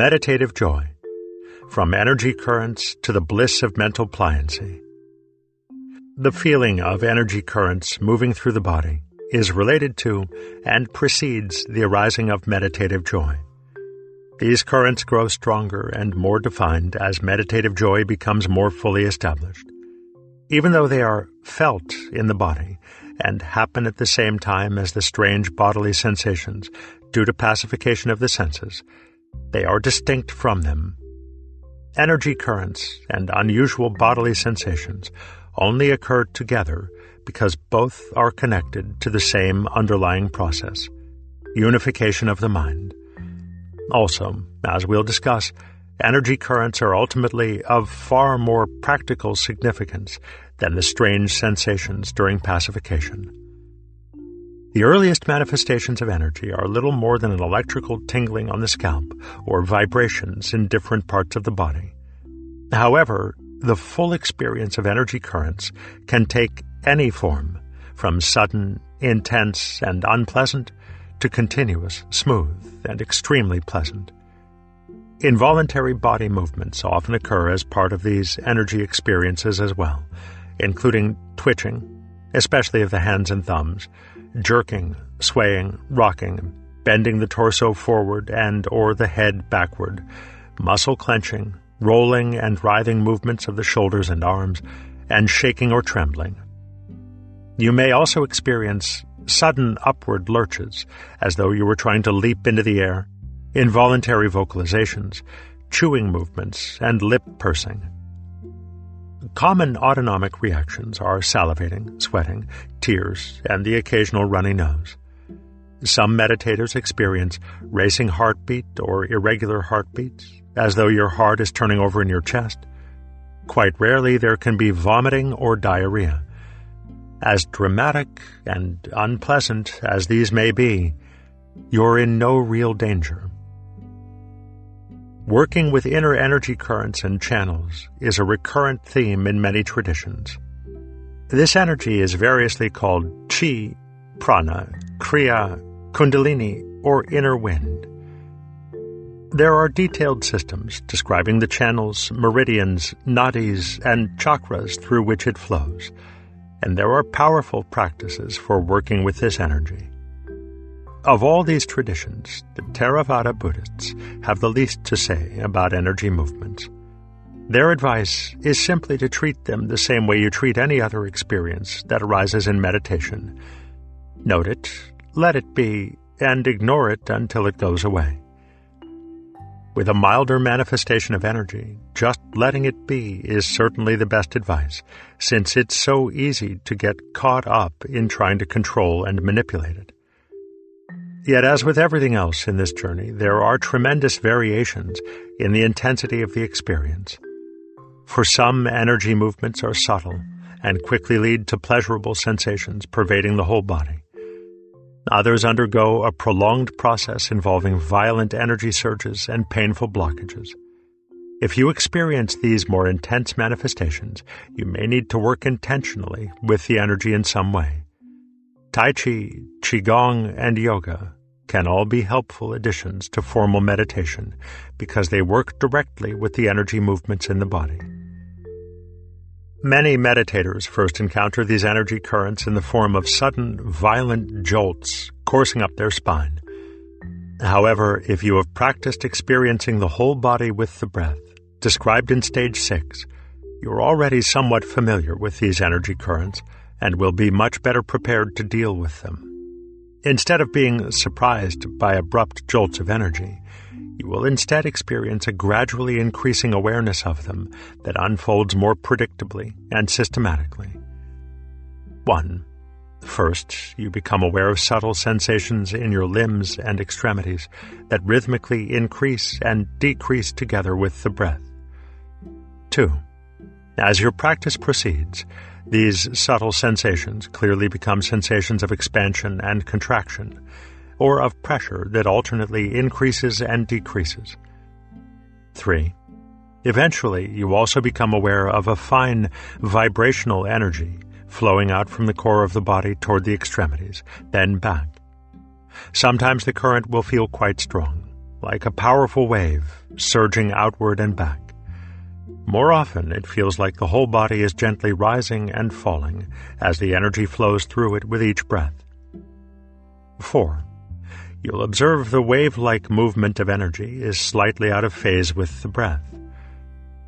Meditative joy, from energy currents to the bliss of mental pliancy. The feeling of energy currents moving through the body is related to and precedes the arising of meditative joy. These currents grow stronger and more defined as meditative joy becomes more fully established. Even though they are felt in the body and happen at the same time as the strange bodily sensations due to pacification of the senses, they are distinct from them. Energy currents and unusual bodily sensations only occur together because both are connected to the same underlying process, unification of the mind. Also, as we'll discuss, energy currents are ultimately of far more practical significance than the strange sensations during pacification. The earliest manifestations of energy are little more than an electrical tingling on the scalp or vibrations in different parts of the body. However, the full experience of energy currents can take any form, from sudden, intense, and unpleasant to continuous, smooth, and extremely pleasant. Involuntary body movements often occur as part of these energy experiences as well, including twitching, especially of the hands and thumbs, jerking, swaying, rocking, bending the torso forward and/or the head backward, muscle clenching, rolling and writhing movements of the shoulders and arms, and shaking or trembling. You may also experience sudden upward lurches, as though you were trying to leap into the air, involuntary vocalizations, chewing movements, and lip pursing. Common autonomic reactions are salivating, sweating, tears, and the occasional runny nose. Some meditators experience racing heartbeat or irregular heartbeats, as though your heart is turning over in your chest. Quite rarely there can be vomiting or diarrhea. As dramatic and unpleasant as these may be, you're in no real danger. Working with inner energy currents and channels is a recurrent theme in many traditions. This energy is variously called chi, prana, kriya, kundalini, or inner wind. There are detailed systems describing the channels, meridians, nadis, and chakras through which it flows, and there are powerful practices for working with this energy. Of all these traditions, the Theravada Buddhists have the least to say about energy movements. Their advice is simply to treat them the same way you treat any other experience that arises in meditation. Note it, let it be, and ignore it until it goes away. With a milder manifestation of energy, just letting it be is certainly the best advice, since it's so easy to get caught up in trying to control and manipulate it. Yet, as with everything else in this journey, there are tremendous variations in the intensity of the experience. For some, energy movements are subtle and quickly lead to pleasurable sensations pervading the whole body. Others undergo a prolonged process involving violent energy surges and painful blockages. If you experience these more intense manifestations, you may need to work intentionally with the energy in some way. Tai Chi, Qigong, and Yoga can all be helpful additions to formal meditation because they work directly with the energy movements in the body. Many meditators first encounter these energy currents in the form of sudden, violent jolts coursing up their spine. However, if you have practiced experiencing the whole body with the breath, described in stage 6, you're already somewhat familiar with these energy currents and will be much better prepared to deal with them. Instead of being surprised by abrupt jolts of energy, you will instead experience a gradually increasing awareness of them that unfolds more predictably and systematically. 1. First, you become aware of subtle sensations in your limbs and extremities that rhythmically increase and decrease together with the breath. 2. As your practice proceeds, these subtle sensations clearly become sensations of expansion and contraction, or of pressure that alternately increases and decreases. 3. Eventually, you also become aware of a fine vibrational energy flowing out from the core of the body toward the extremities, then back. Sometimes the current will feel quite strong, like a powerful wave, surging outward and back. More often, it feels like the whole body is gently rising and falling as the energy flows through it with each breath. 4. You'll observe the wave-like movement of energy is slightly out of phase with the breath.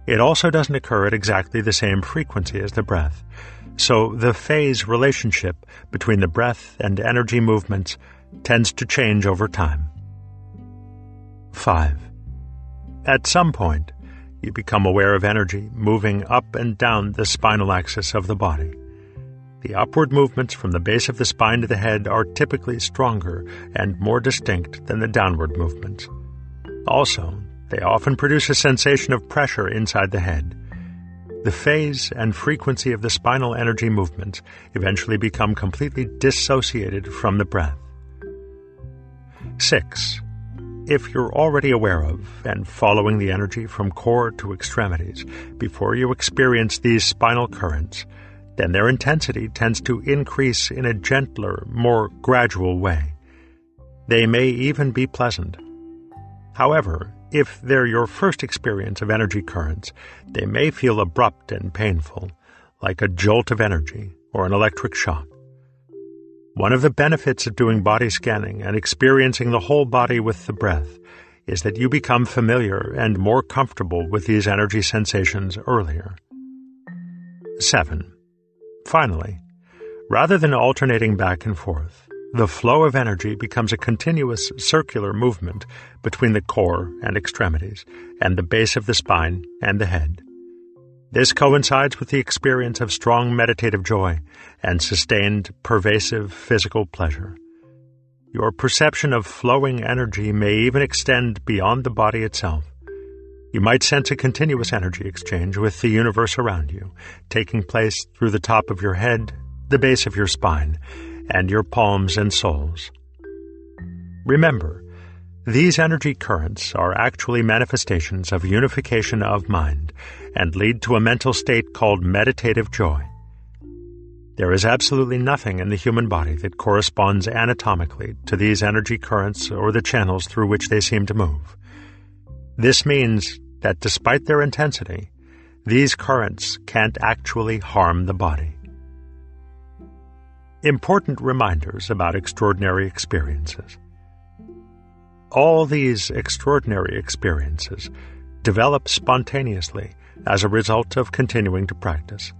It also doesn't occur at exactly the same frequency as the breath, so the phase relationship between the breath and energy movements tends to change over time. 5. At some point, you become aware of energy moving up and down the spinal axis of the body. The upward movements from the base of the spine to the head are typically stronger and more distinct than the downward movements. Also, they often produce a sensation of pressure inside the head. The phase and frequency of the spinal energy movements eventually become completely dissociated from the breath. 6. If you're already aware of and following the energy from core to extremities before you experience these spinal currents, then their intensity tends to increase in a gentler, more gradual way. They may even be pleasant. However, if they're your first experience of energy currents, they may feel abrupt and painful, like a jolt of energy or an electric shock. One of the benefits of doing body scanning and experiencing the whole body with the breath is that you become familiar and more comfortable with these energy sensations earlier. 7. Finally, rather than alternating back and forth, the flow of energy becomes a continuous circular movement between the core and extremities and the base of the spine and the head. This coincides with the experience of strong meditative joy and sustained, pervasive physical pleasure. Your perception of flowing energy may even extend beyond the body itself. You might sense a continuous energy exchange with the universe around you, taking place through the top of your head, the base of your spine, and your palms and soles. Remember, these energy currents are actually manifestations of unification of mind and lead to a mental state called meditative joy. There is absolutely nothing in the human body that corresponds anatomically to these energy currents or the channels through which they seem to move. This means that despite their intensity, these currents can't actually harm the body. Important reminders about extraordinary experiences. All these extraordinary experiences develop spontaneously as a result of continuing to practice.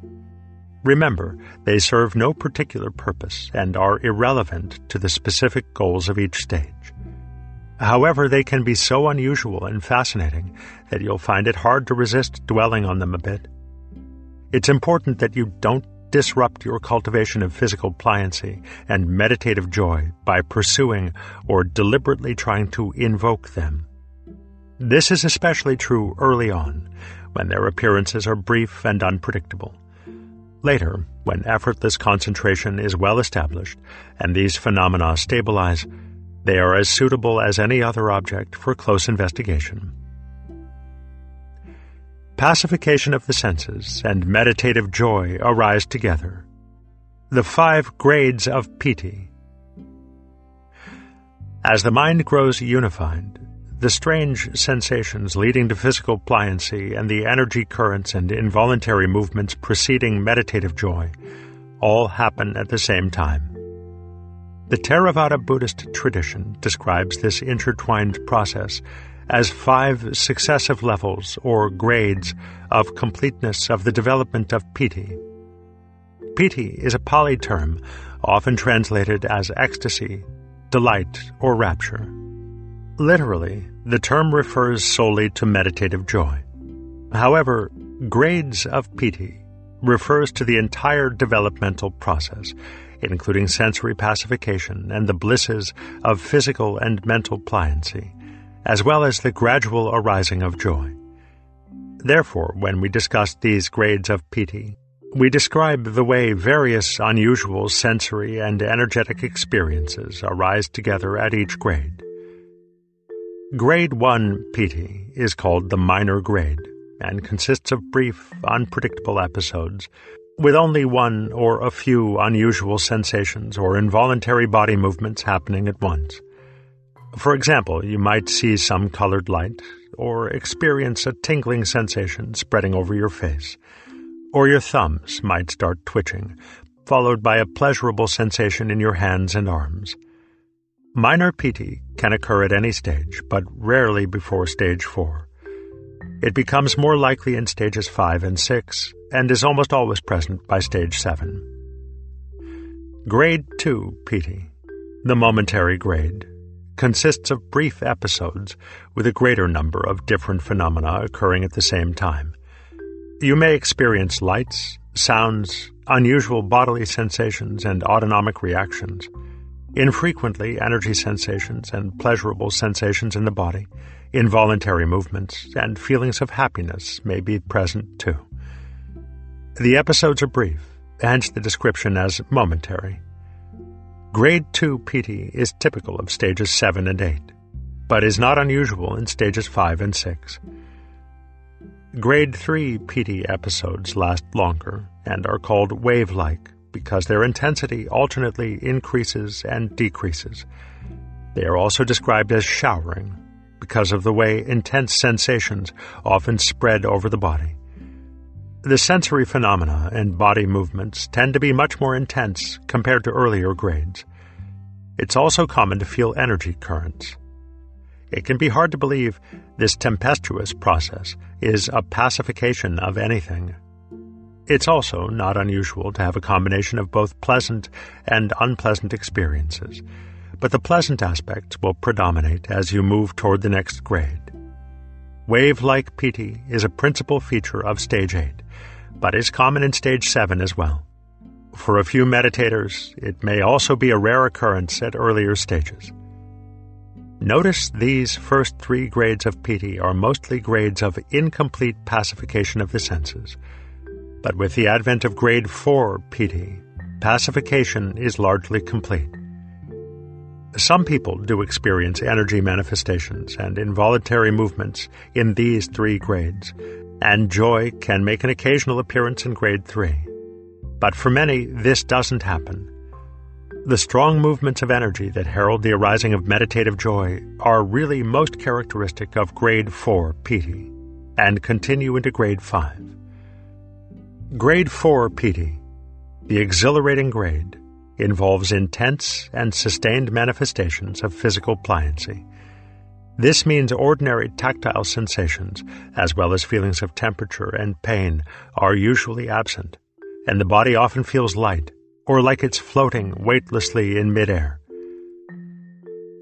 Remember, they serve no particular purpose and are irrelevant to the specific goals of each stage. However, they can be so unusual and fascinating that you'll find it hard to resist dwelling on them a bit. It's important that you don't disrupt your cultivation of physical pliancy and meditative joy by pursuing or deliberately trying to invoke them. This is especially true early on, when their appearances are brief and unpredictable. Later, when effortless concentration is well established and these phenomena stabilize, they are as suitable as any other object for close investigation. Pacification of the senses and meditative joy arise together. The 5 grades of piti. As the mind grows unified, the strange sensations leading to physical pliancy and the energy currents and involuntary movements preceding meditative joy all happen at the same time. The Theravada Buddhist tradition describes this intertwined process as 5 successive levels or grades of completeness of the development of piti. Piti is a Pali term, often translated as ecstasy, delight, or rapture. Literally, the term refers solely to meditative joy. However, grades of piti refers to the entire developmental process, including sensory pacification and the blisses of physical and mental pliancy, as well as the gradual arising of joy. Therefore, when we discuss these grades of piti, we describe the way various unusual sensory and energetic experiences arise together at each grade. Grade 1 piti is called the minor grade and consists of brief, unpredictable episodes with only one or a few unusual sensations or involuntary body movements happening at once. For example, you might see some colored light, or experience a tingling sensation spreading over your face, or your thumbs might start twitching, followed by a pleasurable sensation in your hands and arms. Minor piti can occur at any stage, but rarely before stage 4. It becomes more likely in stages 5 and 6, and is almost always present by stage 7. Grade 2 piti, the momentary grade, consists of brief episodes with a greater number of different phenomena occurring at the same time. You may experience lights, sounds, unusual bodily sensations, and autonomic reactions, infrequently energy sensations and pleasurable sensations in the body, involuntary movements, and feelings of happiness may be present too. The episodes are brief, hence the description as momentary. Grade 2 piti is typical of stages 7 and 8, but is not unusual in stages 5 and 6. Grade 3 piti episodes last longer and are called wave-like because their intensity alternately increases and decreases. They are also described as showering because of the way intense sensations often spread over the body. The sensory phenomena and body movements tend to be much more intense compared to earlier grades. It's also common to feel energy currents. It can be hard to believe this tempestuous process is a pacification of anything. It's also not unusual to have a combination of both pleasant and unpleasant experiences, but the pleasant aspects will predominate as you move toward the next grade. Wave-like piti is a principal feature of stage 8, but is common in stage 7 as well. For a few meditators, it may also be a rare occurrence at earlier stages. Notice these first 3 grades of piti are mostly grades of incomplete pacification of the senses. But with the advent of grade 4 piti, pacification is largely complete. Some people do experience energy manifestations and involuntary movements in these 3 grades, and joy can make an occasional appearance in grade 3. But for many, this doesn't happen. The strong movements of energy that herald the arising of meditative joy are really most characteristic of grade 4 piti and continue into grade 5. Grade 4 piti, the exhilarating grade, involves intense and sustained manifestations of physical pliancy. This means ordinary tactile sensations, as well as feelings of temperature and pain, are usually absent, and the body often feels light, or like it's floating weightlessly in midair.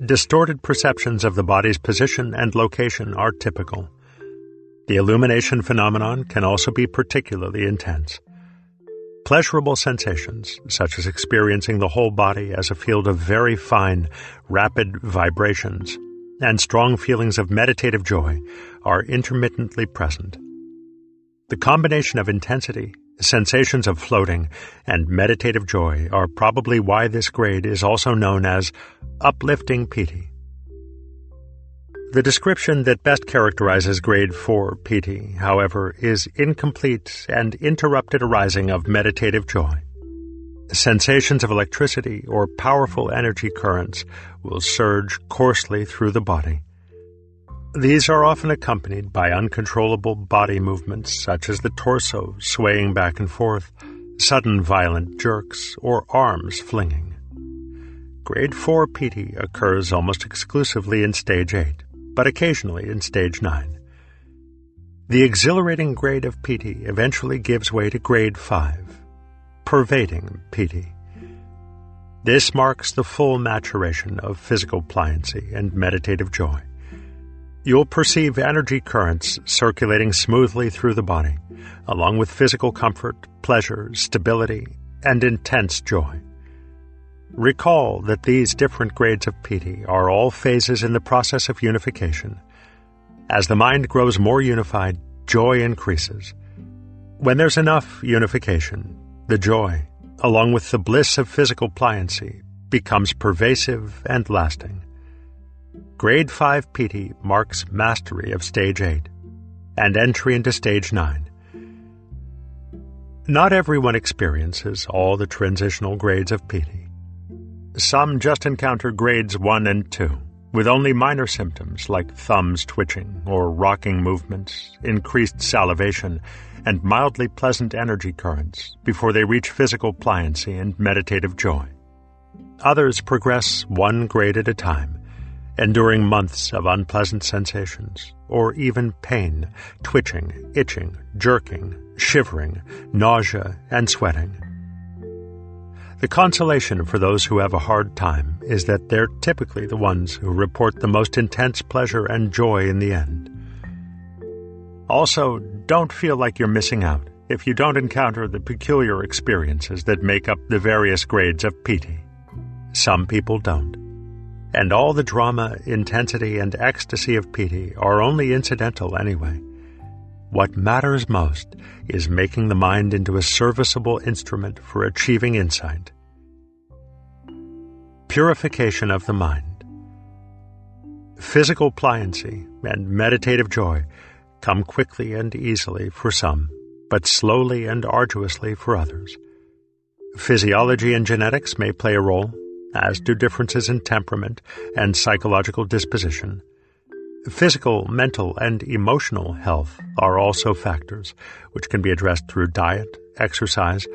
Distorted perceptions of the body's position and location are typical. The illumination phenomenon can also be particularly intense. Pleasurable sensations, such as experiencing the whole body as a field of very fine, rapid vibrations, and strong feelings of meditative joy, are intermittently present. The combination of intensity, sensations of floating, and meditative joy are probably why this grade is also known as uplifting piti. The description that best characterizes grade 4 piti, however, is incomplete and interrupted arising of meditative joy. Sensations of electricity or powerful energy currents will surge coursely through the body. These are often accompanied by uncontrollable body movements such as the torso swaying back and forth, sudden violent jerks, or arms flinging. Grade 4 piti occurs almost exclusively in stage 8, but occasionally in stage 9. The exhilarating grade of piti eventually gives way to grade 5, pervading piti. This marks the full maturation of physical pliancy and meditative joy. You'll perceive energy currents circulating smoothly through the body, along with physical comfort, pleasure, stability, and intense joy. Recall that these different grades of piti are all phases in the process of unification. As the mind grows more unified, joy increases. When there's enough unification, the joy, along with the bliss of physical pliancy, becomes pervasive and lasting. Grade 5 piti marks mastery of stage 8 and entry into stage 9. Not everyone experiences all the transitional grades of piti. Some just encounter grades 1 and 2, with only minor symptoms like thumbs twitching or rocking movements, increased salivation, and mildly pleasant energy currents before they reach physical pliancy and meditative joy. Others progress one grade at a time, enduring months of unpleasant sensations, or even pain, twitching, itching, jerking, shivering, nausea, and sweating. The consolation for those who have a hard time is that they're typically the ones who report the most intense pleasure and joy in the end. Also, don't feel like you're missing out if you don't encounter the peculiar experiences that make up the various grades of piti. Some people don't. And all the drama, intensity, and ecstasy of piti are only incidental anyway. What matters most is making the mind into a serviceable instrument for achieving insight. Purification of the mind. Physical pliancy and meditative joy come quickly and easily for some, but slowly and arduously for others. Physiology and genetics may play a role, as do differences in temperament and psychological disposition. Physical, mental, and emotional health are also factors which can be addressed through diet, exercise,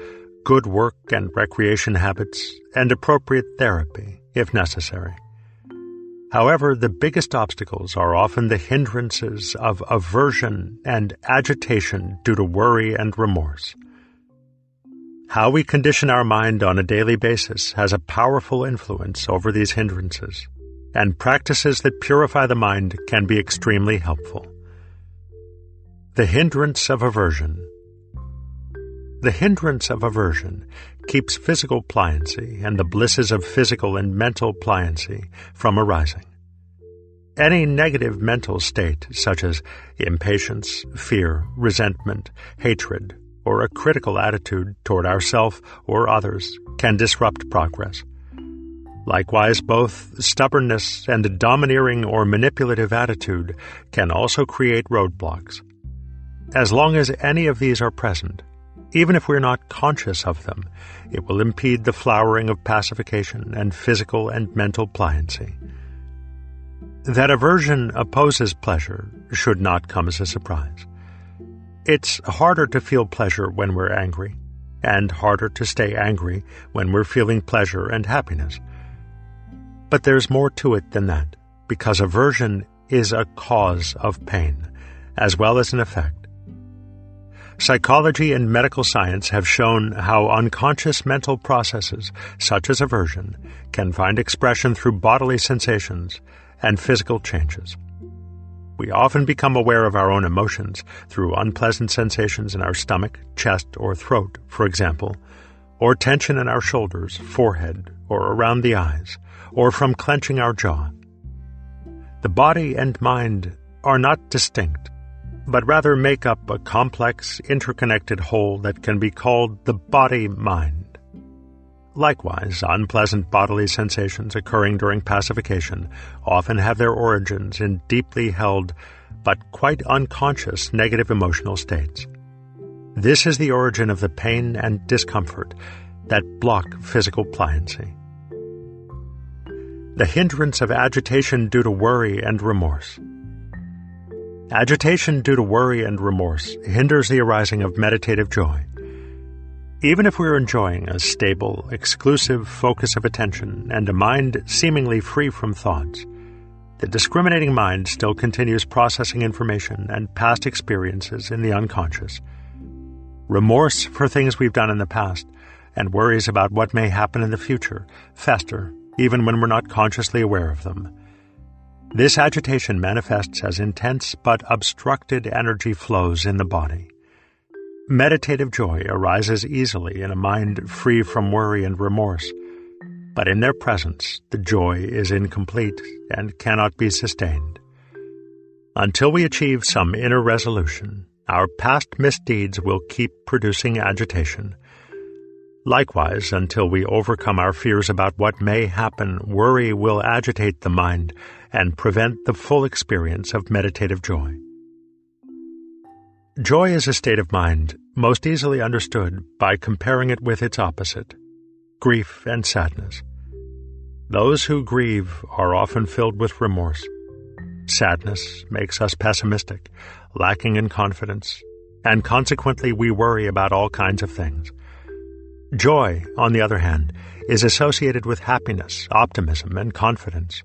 good work and recreation habits, and appropriate therapy, if necessary. However, the biggest obstacles are often the hindrances of aversion and agitation due to worry and remorse. How we condition our mind on a daily basis has a powerful influence over these hindrances, and practices that purify the mind can be extremely helpful. The hindrance of aversion. The hindrance of aversion keeps physical pliancy and the blisses of physical and mental pliancy from arising. Any negative mental state, such as impatience, fear, resentment, hatred, or a critical attitude toward ourselves or others, can disrupt progress. Likewise, both stubbornness and a domineering or manipulative attitude can also create roadblocks. As long as any of these are present, even if we're not conscious of them, it will impede the flowering of pacification and physical and mental pliancy. That aversion opposes pleasure should not come as a surprise. It's harder to feel pleasure when we're angry, and harder to stay angry when we're feeling pleasure and happiness. But there's more to it than that, because aversion is a cause of pain, as well as an effect. Psychology and medical science have shown how unconscious mental processes, such as aversion, can find expression through bodily sensations and physical changes. We often become aware of our own emotions through unpleasant sensations in our stomach, chest, or throat, for example, or tension in our shoulders, forehead, or around the eyes, or from clenching our jaw. The body and mind are not distinct, but rather make up a complex, interconnected whole that can be called the body-mind. Likewise, unpleasant bodily sensations occurring during pacification often have their origins in deeply held but quite unconscious negative emotional states. This is the origin of the pain and discomfort that block physical pliancy. The hindrance of agitation due to worry and remorse. Agitation due to worry and remorse hinders the arising of meditative joy. Even if we're enjoying a stable, exclusive focus of attention and a mind seemingly free from thoughts, the discriminating mind still continues processing information and past experiences in the unconscious. Remorse for things we've done in the past and worries about what may happen in the future fester, even when we're not consciously aware of them. This agitation manifests as intense but obstructed energy flows in the body. Meditative joy arises easily in a mind free from worry and remorse, but in their presence, the joy is incomplete and cannot be sustained. Until we achieve some inner resolution, our past misdeeds will keep producing agitation. Likewise, until we overcome our fears about what may happen, worry will agitate the mind and prevent the full experience of meditative joy. Joy is a state of mind most easily understood by comparing it with its opposite, grief and sadness. Those who grieve are often filled with remorse. Sadness makes us pessimistic, lacking in confidence, and consequently we worry about all kinds of things. Joy, on the other hand, is associated with happiness, optimism, and confidence.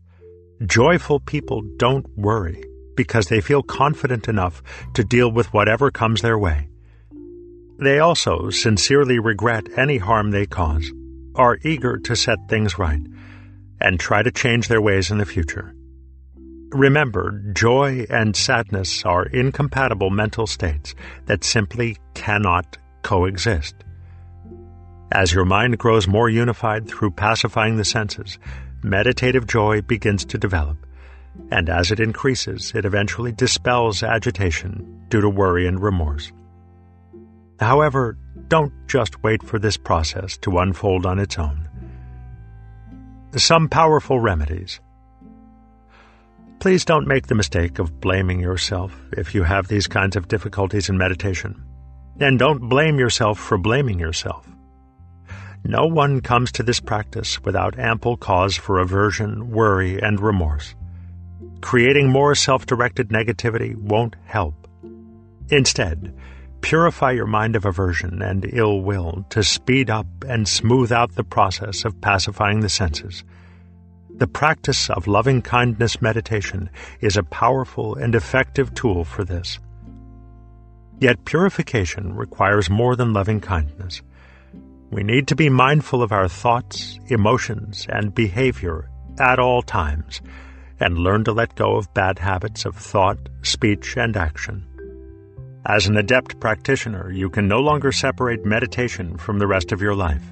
Joyful people don't worry because they feel confident enough to deal with whatever comes their way. They also sincerely regret any harm they cause, are eager to set things right, and try to change their ways in the future. Remember, joy and sadness are incompatible mental states that simply cannot coexist. As your mind grows more unified through pacifying the senses, meditative joy begins to develop, and as it increases, it eventually dispels agitation due to worry and remorse. However, don't just wait for this process to unfold on its own. Some powerful remedies. Please don't make the mistake of blaming yourself if you have these kinds of difficulties in meditation, and don't blame yourself for blaming yourself. No one comes to this practice without ample cause for aversion, worry, and remorse. Creating more self-directed negativity won't help. Instead, purify your mind of aversion and ill will to speed up and smooth out the process of pacifying the senses. The practice of loving-kindness meditation is a powerful and effective tool for this. Yet purification requires more than loving-kindness. We need to be mindful of our thoughts, emotions, and behavior at all times, and learn to let go of bad habits of thought, speech, and action. As an adept practitioner, you can no longer separate meditation from the rest of your life.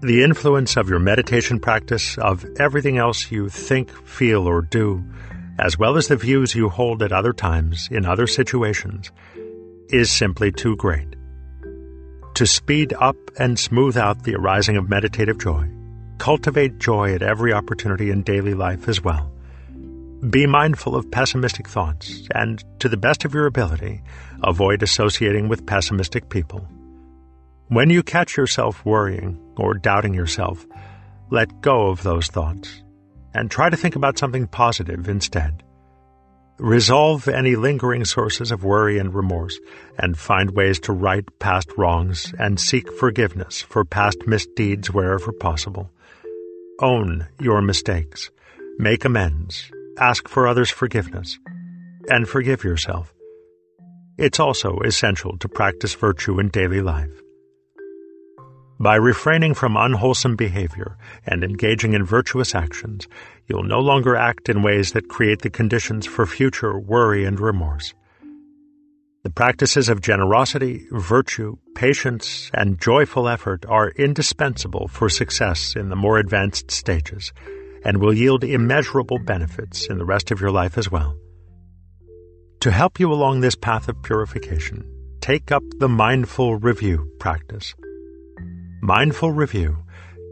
The influence of your meditation practice, of everything else you think, feel, or do, as well as the views you hold at other times in other situations, is simply too great. To speed up and smooth out the arising of meditative joy, cultivate joy at every opportunity in daily life as well. Be mindful of pessimistic thoughts and, to the best of your ability, avoid associating with pessimistic people. When you catch yourself worrying or doubting yourself, let go of those thoughts and try to think about something positive instead. Resolve any lingering sources of worry and remorse, and find ways to right past wrongs and seek forgiveness for past misdeeds wherever possible. Own your mistakes, make amends, ask for others' forgiveness, and forgive yourself. It's also essential to practice virtue in daily life. By refraining from unwholesome behavior and engaging in virtuous actions, you'll no longer act in ways that create the conditions for future worry and remorse. The practices of generosity, virtue, patience, and joyful effort are indispensable for success in the more advanced stages, and will yield immeasurable benefits in the rest of your life as well. To help you along this path of purification, take up the mindful review practice. Mindful review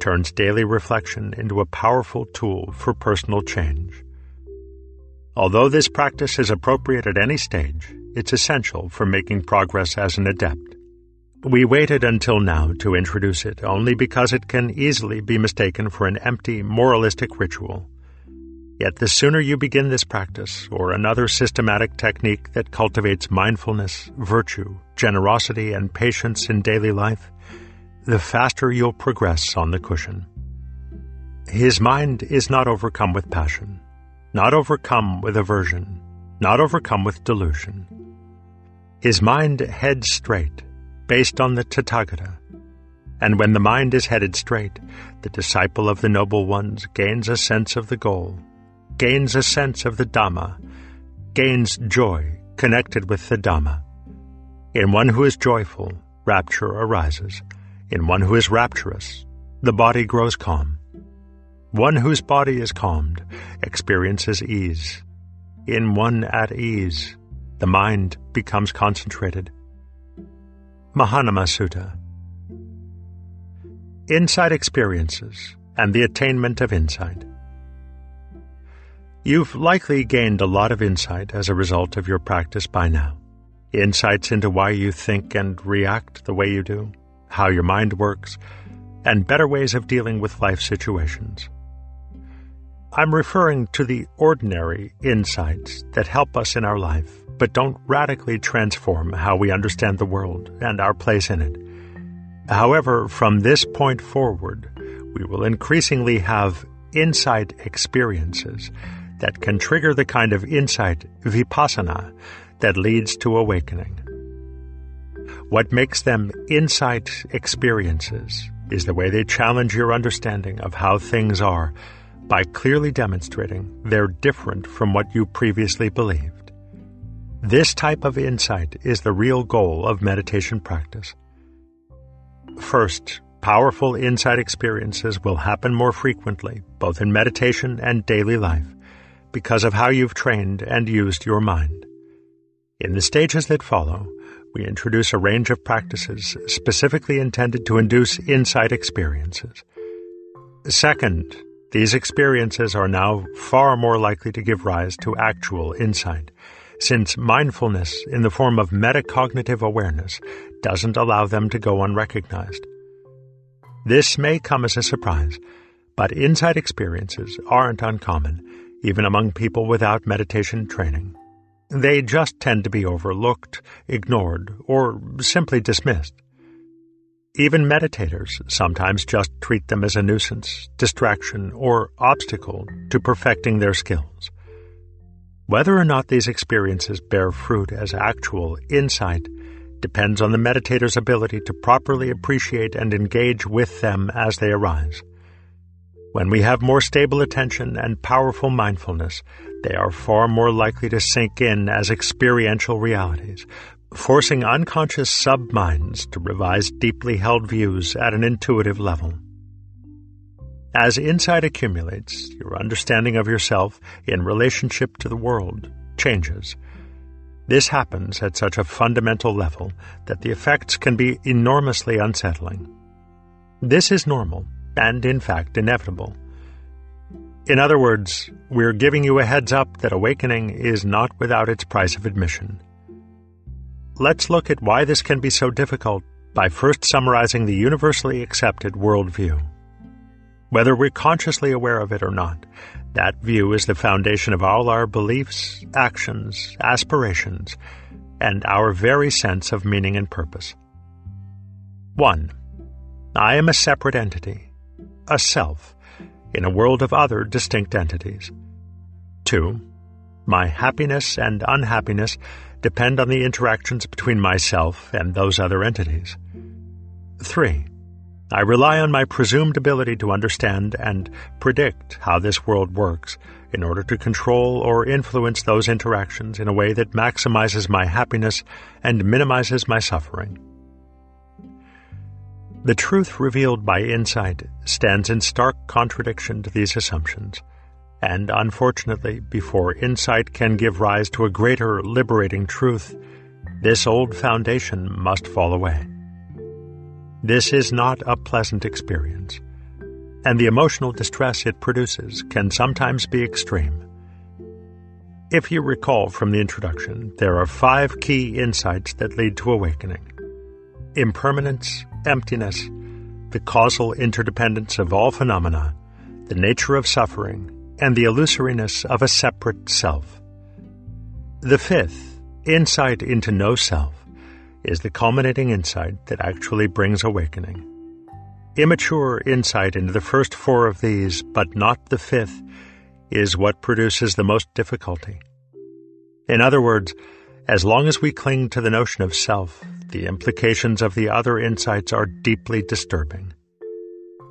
turns daily reflection into a powerful tool for personal change. Although this practice is appropriate at any stage, it's essential for making progress as an adept. We waited until now to introduce it only because it can easily be mistaken for an empty, moralistic ritual. Yet the sooner you begin this practice or another systematic technique that cultivates mindfulness, virtue, generosity, and patience in daily life, the faster you'll progress on the cushion. His mind is not overcome with passion, not overcome with aversion, not overcome with delusion. His mind heads straight, based on the Tathagata. And when the mind is headed straight, the disciple of the noble ones gains a sense of the goal, gains a sense of the Dhamma, gains joy connected with the Dhamma. In one who is joyful, rapture arises. In one who is rapturous, the body grows calm. One whose body is calmed experiences ease. In one at ease, the mind becomes concentrated. Mahanama Sutta. Insight experiences and the attainment of insight. You've likely gained a lot of insight as a result of your practice by now. Insights into why you think and react the way you do, how your mind works, and better ways of dealing with life situations. I'm referring to the ordinary insights that help us in our life, but don't radically transform how we understand the world and our place in it. However, from this point forward, we will increasingly have insight experiences that can trigger the kind of insight, vipassana, that leads to awakening. What makes them insight experiences is the way they challenge your understanding of how things are by clearly demonstrating they're different from what you previously believed. This type of insight is the real goal of meditation practice. First, powerful insight experiences will happen more frequently, both in meditation and daily life, because of how you've trained and used your mind. In the stages that follow, we introduce a range of practices specifically intended to induce insight experiences. Second, these experiences are now far more likely to give rise to actual insight, since mindfulness in the form of metacognitive awareness doesn't allow them to go unrecognized. This may come as a surprise, but insight experiences aren't uncommon, even among people without meditation training. They just tend to be overlooked, ignored, or simply dismissed. Even meditators sometimes just treat them as a nuisance, distraction, or obstacle to perfecting their skills. Whether or not these experiences bear fruit as actual insight depends on the meditator's ability to properly appreciate and engage with them as they arise. When we have more stable attention and powerful mindfulness, they are far more likely to sink in as experiential realities, forcing unconscious subminds to revise deeply held views at an intuitive level. As insight accumulates, your understanding of yourself in relationship to the world changes. This happens at such a fundamental level that the effects can be enormously unsettling. This is normal and, in fact, inevitable. In other words, we're giving you a heads up that awakening is not without its price of admission. Let's look at why this can be so difficult by first summarizing the universally accepted worldview. Whether we're consciously aware of it or not, that view is the foundation of all our beliefs, actions, aspirations, and our very sense of meaning and purpose. 1. I am a separate entity, a self, in a world of other distinct entities. 2. My happiness and unhappiness depend on the interactions between myself and those other entities. 3. I rely on my presumed ability to understand and predict how this world works in order to control or influence those interactions in a way that maximizes my happiness and minimizes my suffering. The truth revealed by insight stands in stark contradiction to these assumptions, and unfortunately, before insight can give rise to a greater liberating truth, this old foundation must fall away. This is not a pleasant experience, and the emotional distress it produces can sometimes be extreme. If you recall from the introduction, there are 5 key insights that lead to awakening: impermanence, emptiness, the causal interdependence of all phenomena, the nature of suffering, and the illusoriness of a separate self. The 5th, insight into no self, is the culminating insight that actually brings awakening. Immature insight into the first 4 of these, but not the 5th, is what produces the most difficulty. In other words, as long as we cling to the notion of self, the implications of the other insights are deeply disturbing.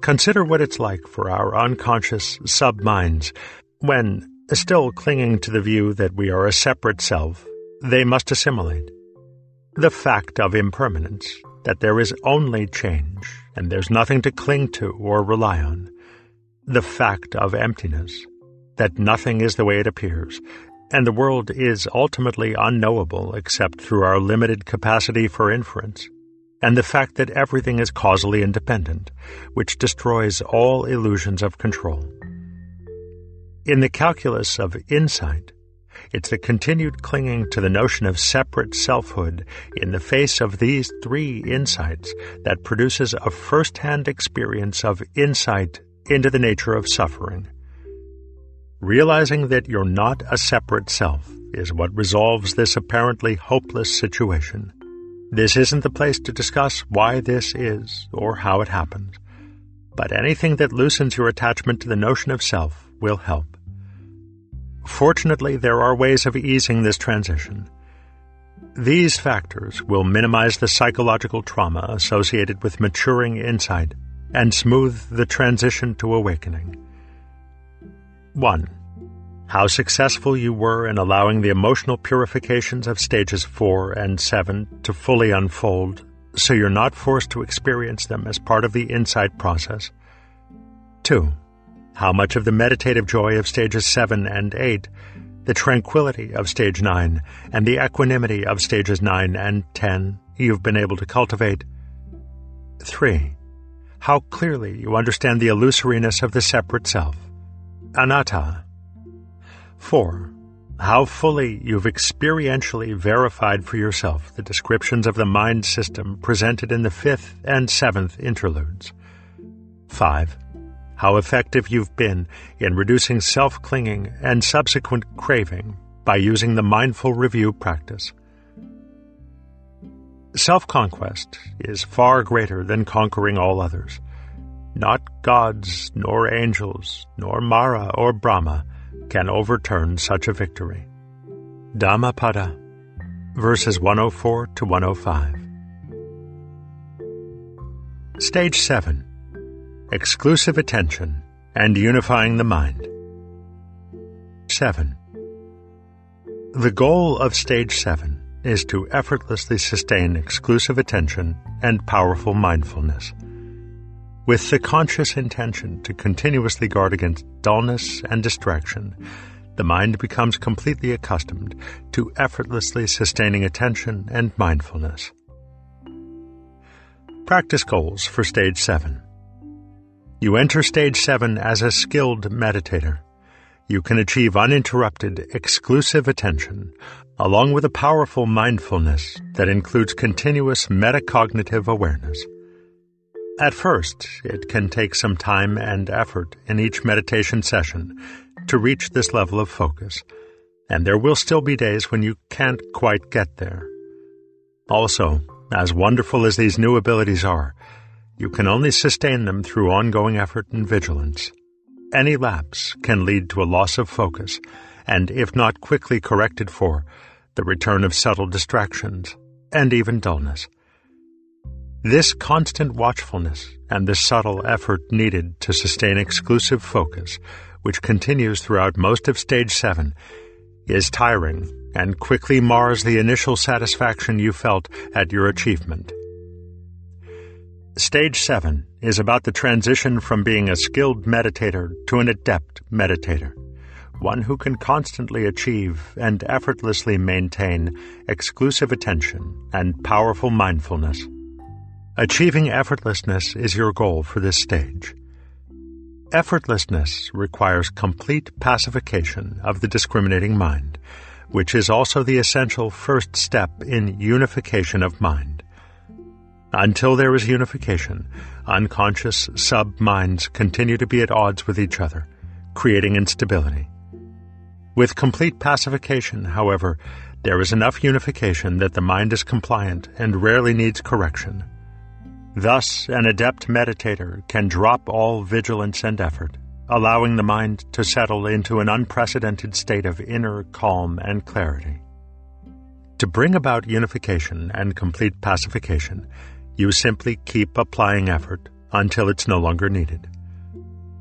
Consider what it's like for our unconscious subminds when, still clinging to the view that we are a separate self, they must assimilate the fact of impermanence, that there is only change and there's nothing to cling to or rely on, the fact of emptiness, that nothing is the way it appears, and the world is ultimately unknowable except through our limited capacity for inference, and the fact that everything is causally independent, which destroys all illusions of control. In the calculus of insight, it's the continued clinging to the notion of separate selfhood in the face of these 3 insights that produces a first-hand experience of insight into the nature of suffering. Realizing that you're not a separate self is what resolves this apparently hopeless situation. This isn't the place to discuss why this is or how it happens. But anything that loosens your attachment to the notion of self will help. Fortunately, there are ways of easing this transition. These factors will minimize the psychological trauma associated with maturing insight and smooth the transition to awakening. 1. How successful you were in allowing the emotional purifications of stages 4 and 7 to fully unfold, so you're not forced to experience them as part of the insight process. 2. How much of the meditative joy of stages 7 and 8, the tranquility of stage 9, and the equanimity of stages 9 and 10 you've been able to cultivate. 3. How clearly you understand the illusoriness of the separate self, anatta. 4. How fully you've experientially verified for yourself the descriptions of the mind system presented in the 5th and 7th interludes. 5. How effective you've been in reducing self-clinging and subsequent craving by using the mindful review practice. Self-conquest is far greater than conquering all others. Not gods, nor angels, nor Mara or Brahma can overturn such a victory. Dhammapada, verses 104 to 105. Stage 7. Exclusive attention and unifying the mind. 7. The goal of stage 7 is to effortlessly sustain exclusive attention and powerful mindfulness, with the conscious intention to continuously guard against dullness and distraction. The mind becomes completely accustomed to effortlessly sustaining attention and mindfulness. Practice goals for stage 7. You enter stage 7 as a skilled meditator. You can achieve uninterrupted, exclusive attention, along with a powerful mindfulness that includes continuous metacognitive awareness. At first, it can take some time and effort in each meditation session to reach this level of focus, and there will still be days when you can't quite get there. Also, as wonderful as these new abilities are, you can only sustain them through ongoing effort and vigilance. Any lapse can lead to a loss of focus, and if not quickly corrected for, the return of subtle distractions and even dullness. This constant watchfulness and the subtle effort needed to sustain exclusive focus, which continues throughout most of stage 7, is tiring and quickly mars the initial satisfaction you felt at your achievement. Stage 7 is about the transition from being a skilled meditator to an adept meditator, one who can constantly achieve and effortlessly maintain exclusive attention and powerful mindfulness. Achieving effortlessness is your goal for this stage. Effortlessness requires complete pacification of the discriminating mind, which is also the essential first step in unification of mind. Until there is unification, unconscious sub-minds continue to be at odds with each other, creating instability. With complete pacification, however, there is enough unification that the mind is compliant and rarely needs correction. Thus, an adept meditator can drop all vigilance and effort, allowing the mind to settle into an unprecedented state of inner calm and clarity. To bring about unification and complete pacification, you simply keep applying effort until it's no longer needed.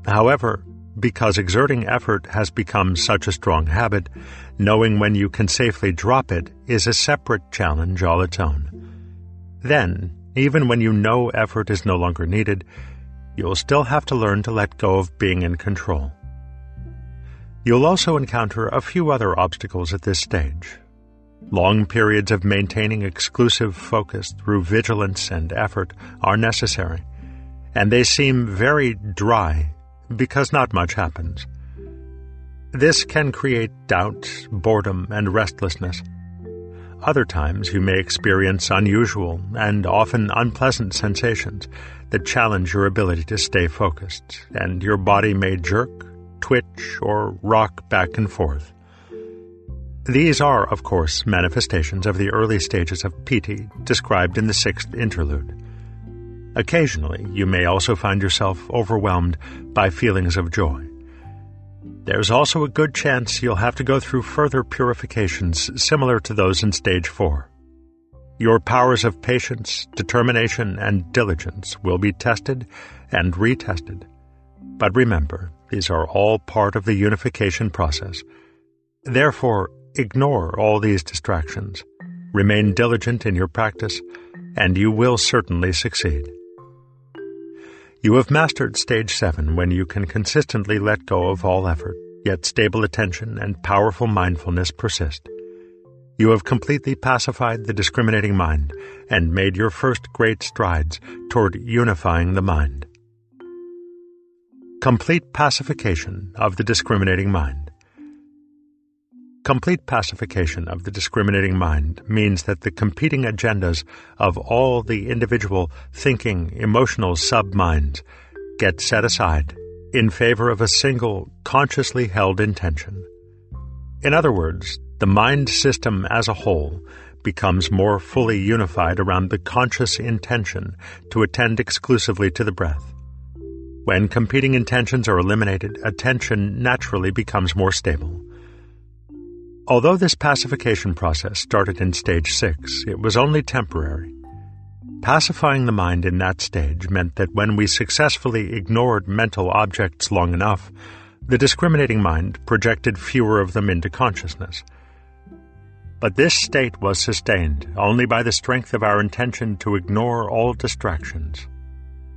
However, because exerting effort has become such a strong habit, knowing when you can safely drop it is a separate challenge all its own. Then, even when you know effort is no longer needed, you'll still have to learn to let go of being in control. You'll also encounter a few other obstacles at this stage. Long periods of maintaining exclusive focus through vigilance and effort are necessary, and they seem very dry because not much happens. This can create doubt, boredom, and restlessness. Other times you may experience unusual and often unpleasant sensations that challenge your ability to stay focused, and your body may jerk twitch, or rock back and forth. These are, of course, manifestations of the early stages of piti described in the 6th interlude. Occasionally, you may also find yourself overwhelmed by feelings of joy. There's also a good chance you'll have to go through further purifications similar to those in stage 4. Your powers of patience, determination, and diligence will be tested and retested. But remember, these are all part of the unification process. Therefore, ignore all these distractions. Remain diligent in your practice, and you will certainly succeed. You have mastered stage 7 when you can consistently let go of all effort, yet stable attention and powerful mindfulness persist. You have completely pacified the discriminating mind and made your first great strides toward unifying the mind. Complete pacification of the discriminating mind. Complete pacification of the discriminating mind means that the competing agendas of all the individual thinking, emotional sub-minds get set aside in favor of a single, consciously held intention. In other words, the mind system as a whole becomes more fully unified around the conscious intention to attend exclusively to the breath. When competing intentions are eliminated, attention naturally becomes more stable. Although this pacification process started in stage 6, it was only temporary. Pacifying the mind in that stage meant that when we successfully ignored mental objects long enough, the discriminating mind projected fewer of them into consciousness. But this state was sustained only by the strength of our intention to ignore all distractions.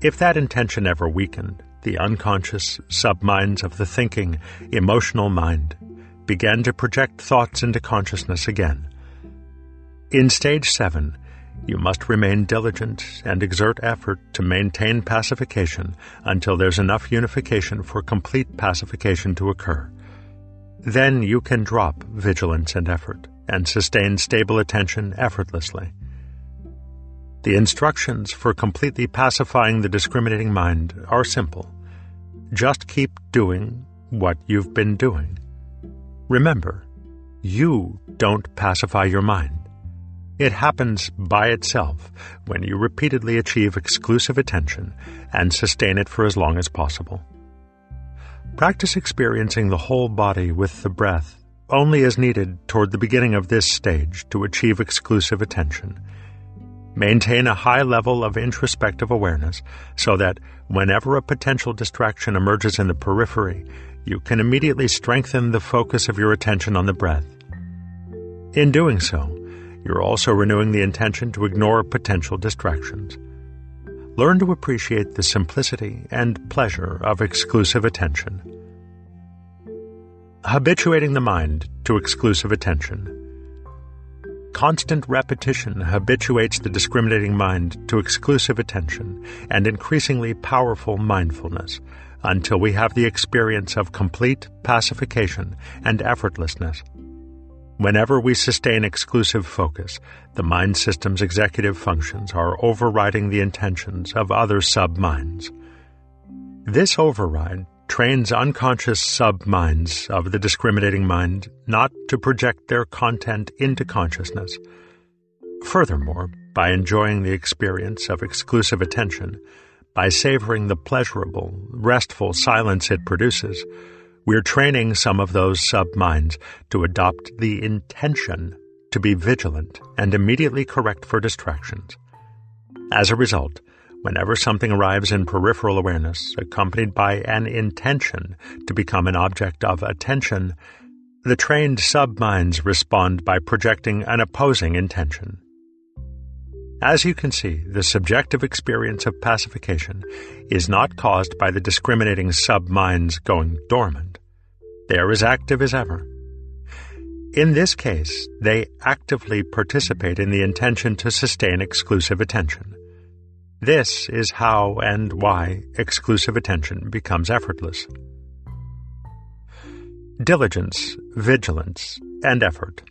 If that intention ever weakened, the unconscious subminds of the thinking, emotional mind began to project thoughts into consciousness again. In stage 7, you must remain diligent and exert effort to maintain pacification until there's enough unification for complete pacification to occur. Then you can drop vigilance and effort and sustain stable attention effortlessly. The instructions for completely pacifying the discriminating mind are simple. Just keep doing what you've been doing. Remember, you don't pacify your mind. It happens by itself when you repeatedly achieve exclusive attention and sustain it for as long as possible. Practice experiencing the whole body with the breath only as needed toward the beginning of this stage to achieve exclusive attention. Maintain a high level of introspective awareness so that whenever a potential distraction emerges in the periphery, you can immediately strengthen the focus of your attention on the breath. In doing so, you're also renewing the intention to ignore potential distractions. Learn to appreciate the simplicity and pleasure of exclusive attention. Habituating the mind to exclusive attention. Constant repetition habituates the discriminating mind to exclusive attention and increasingly powerful mindfulness, until we have the experience of complete pacification and effortlessness. Whenever we sustain exclusive focus, the mind system's executive functions are overriding the intentions of other sub-minds. This override trains unconscious sub-minds of the discriminating mind not to project their content into consciousness. Furthermore, by enjoying the experience of exclusive attention, by savoring the pleasurable, restful silence it produces, we're training some of those sub-minds to adopt the intention to be vigilant and immediately correct for distractions. As a result, whenever something arrives in peripheral awareness, accompanied by an intention to become an object of attention, the trained sub-minds respond by projecting an opposing intention. As you can see, the subjective experience of pacification is not caused by the discriminating sub-minds going dormant. They are as active as ever. In this case, they actively participate in the intention to sustain exclusive attention. This is how and why exclusive attention becomes effortless. Diligence, vigilance, and effort.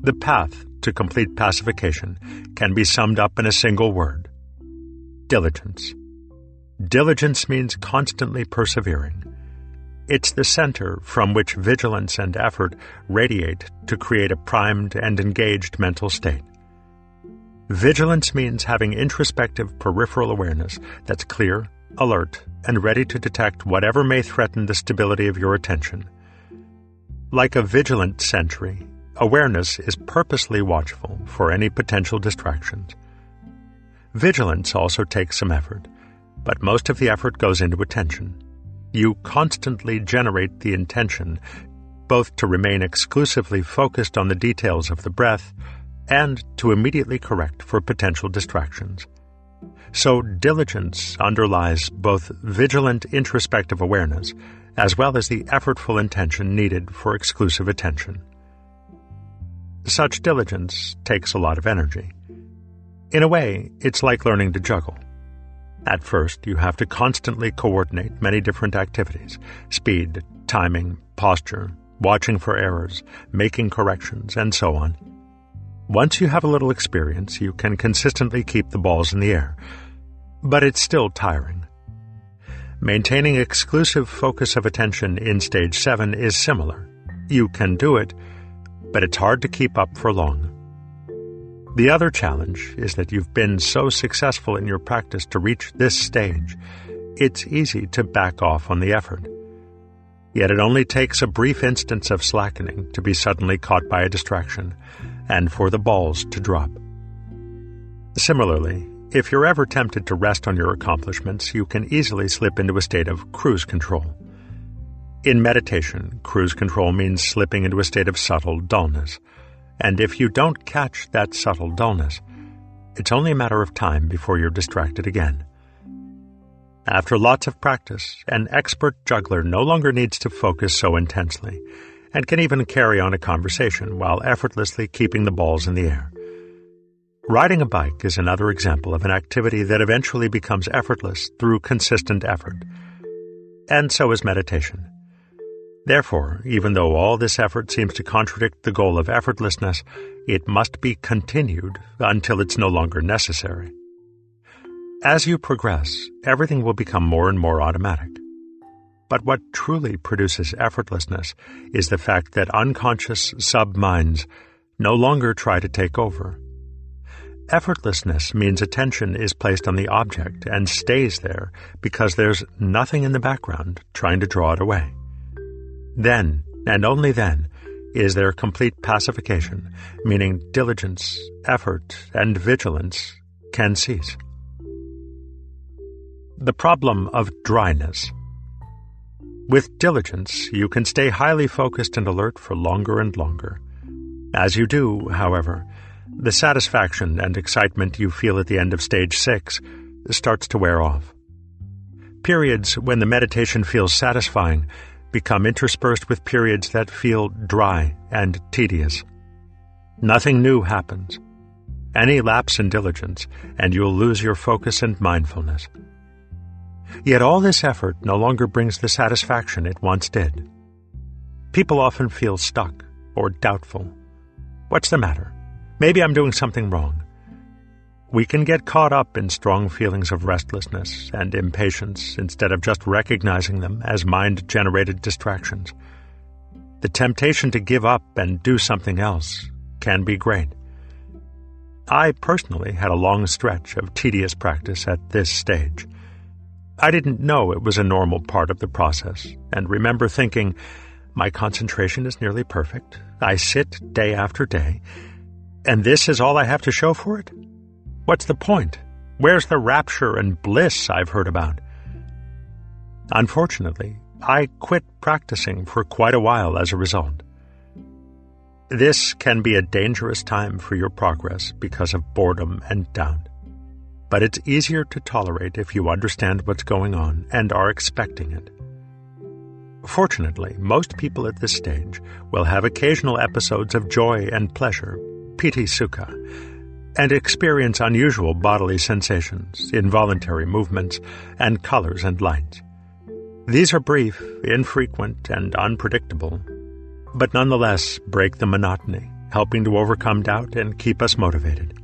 The path to complete pacification can be summed up in a single word: diligence. Diligence means constantly persevering. It's the center from which vigilance and effort radiate to create a primed and engaged mental state. Vigilance means having introspective peripheral awareness that's clear, alert, and ready to detect whatever may threaten the stability of your attention. Like a vigilant sentry, awareness is purposely watchful for any potential distractions. Vigilance also takes some effort, but most of the effort goes into attention. You constantly generate the intention, both to remain exclusively focused on the details of the breath and to immediately correct for potential distractions. So diligence underlies both vigilant introspective awareness as well as the effortful intention needed for exclusive attention. Such diligence takes a lot of energy. In a way, it's like learning to juggle. At first, you have to constantly coordinate many different activities: speed, timing, posture, watching for errors, making corrections, and so on. Once you have a little experience, you can consistently keep the balls in the air. But it's still tiring. Maintaining exclusive focus of attention in stage 7 is similar. You can do it, but it's hard to keep up for long. The other challenge is that you've been so successful in your practice to reach this stage, it's easy to back off on the effort. Yet it only takes a brief instance of slackening to be suddenly caught by a distraction, and for the balls to drop. Similarly, if you're ever tempted to rest on your accomplishments, you can easily slip into a state of cruise control. In meditation, cruise control means slipping into a state of subtle dullness. And if you don't catch that subtle dullness, it's only a matter of time before you're distracted again. After lots of practice, an expert juggler no longer needs to focus so intensely, and can even carry on a conversation while effortlessly keeping the balls in the air. Riding a bike is another example of an activity that eventually becomes effortless through consistent effort. And so is meditation. Therefore, even though all this effort seems to contradict the goal of effortlessness, it must be continued until it's no longer necessary. As you progress, everything will become more and more automatic. But what truly produces effortlessness is the fact that unconscious sub-minds no longer try to take over. Effortlessness means attention is placed on the object and stays there because there's nothing in the background trying to draw it away. Then, and only then, is there complete pacification, meaning diligence, effort, and vigilance can cease. The problem of dryness. With diligence, you can stay highly focused and alert for longer and longer. As you do, however, the satisfaction and excitement you feel at the end of stage 6 starts to wear off. Periods when the meditation feels satisfying become interspersed with periods that feel dry and tedious. Nothing new happens. Any lapse in diligence, and you'll lose your focus and mindfulness. Yet all this effort no longer brings the satisfaction it once did. People often feel stuck or doubtful. What's the matter? Maybe I'm doing something wrong. We can get caught up in strong feelings of restlessness and impatience instead of just recognizing them as mind-generated distractions. The temptation to give up and do something else can be great. I personally had a long stretch of tedious practice at this stage. I didn't know it was a normal part of the process, and remember thinking, my concentration is nearly perfect. I sit day after day, and this is all I have to show for it? What's the point? Where's the rapture and bliss I've heard about? Unfortunately, I quit practicing for quite a while as a result. This can be a dangerous time for your progress because of boredom and doubt. But it's easier to tolerate if you understand what's going on and are expecting it. Fortunately, most people at this stage will have occasional episodes of joy and pleasure, piti sukha, and experience unusual bodily sensations, involuntary movements, and colors and lights. These are brief, infrequent, and unpredictable, but nonetheless break the monotony, helping to overcome doubt and keep us motivated.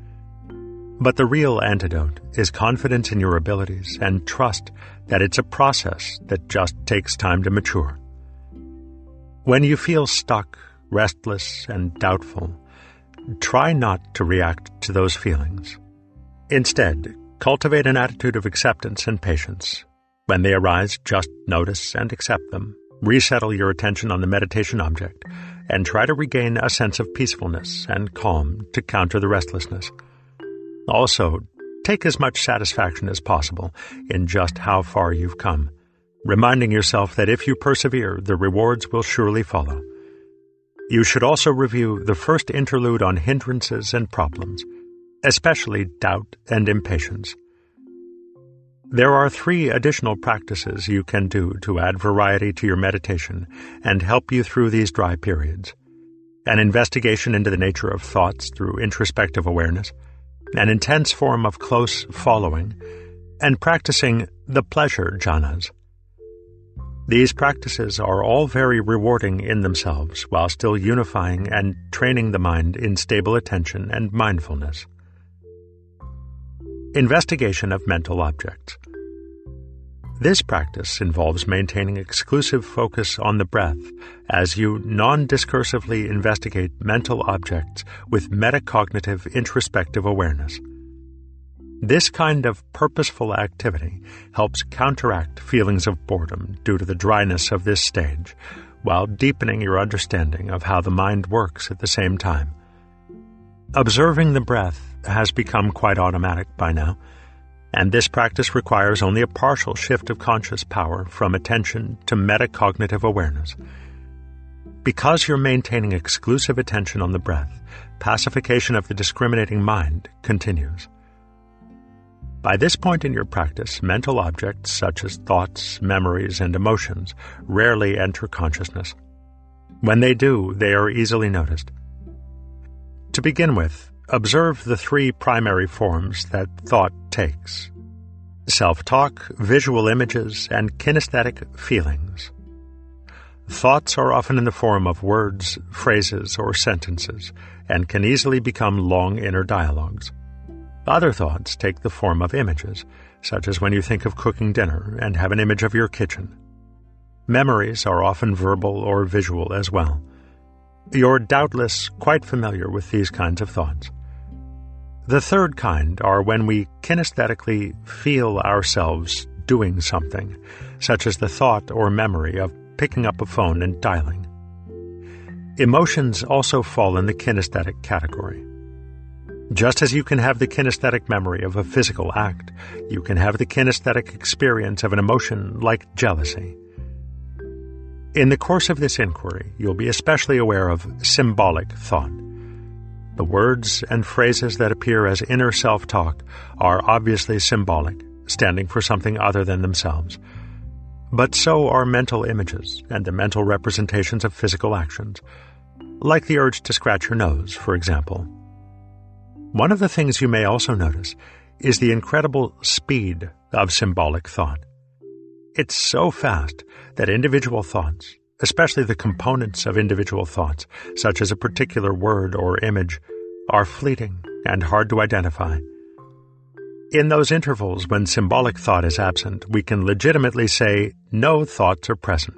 But the real antidote is confidence in your abilities and trust that it's a process that just takes time to mature. When you feel stuck, restless, and doubtful, try not to react to those feelings. Instead, cultivate an attitude of acceptance and patience. When they arise, just notice and accept them. Resettle your attention on the meditation object, and try to regain a sense of peacefulness and calm to counter the restlessness. Also, take as much satisfaction as possible in just how far you've come, reminding yourself that if you persevere, the rewards will surely follow. You should also review the first interlude on hindrances and problems, especially doubt and impatience. There are 3 additional practices you can do to add variety to your meditation and help you through these dry periods: an investigation into the nature of thoughts through introspective awareness, an intense form of close following, and practicing the pleasure jhanas. These practices are all very rewarding in themselves while still unifying and training the mind in stable attention and mindfulness. Investigation of mental objects. This practice involves maintaining exclusive focus on the breath as you non-discursively investigate mental objects with metacognitive introspective awareness. This kind of purposeful activity helps counteract feelings of boredom due to the dryness of this stage, while deepening your understanding of how the mind works at the same time. Observing the breath has become quite automatic by now, and this practice requires only a partial shift of conscious power from attention to metacognitive awareness. Because you're maintaining exclusive attention on the breath, pacification of the discriminating mind continues. By this point in your practice, mental objects such as thoughts, memories, and emotions rarely enter consciousness. When they do, they are easily noticed. To begin with, observe the 3 primary forms that thought takes: self-talk, visual images, and kinesthetic feelings. Thoughts are often in the form of words, phrases, or sentences, and can easily become long inner dialogues. Other thoughts take the form of images, such as when you think of cooking dinner and have an image of your kitchen. Memories are often verbal or visual as well. You're doubtless quite familiar with these kinds of thoughts. The 3rd kind are when we kinesthetically feel ourselves doing something, such as the thought or memory of picking up a phone and dialing. Emotions also fall in the kinesthetic category. Just as you can have the kinesthetic memory of a physical act, you can have the kinesthetic experience of an emotion like jealousy. In the course of this inquiry, you'll be especially aware of symbolic thought. The words and phrases that appear as inner self-talk are obviously symbolic, standing for something other than themselves. But so are mental images and the mental representations of physical actions, like the urge to scratch your nose, for example. One of the things you may also notice is the incredible speed of symbolic thought. It's so fast that individual thoughts, especially the components of individual thoughts, such as a particular word or image, are fleeting and hard to identify. In those intervals when symbolic thought is absent, we can legitimately say no thoughts are present.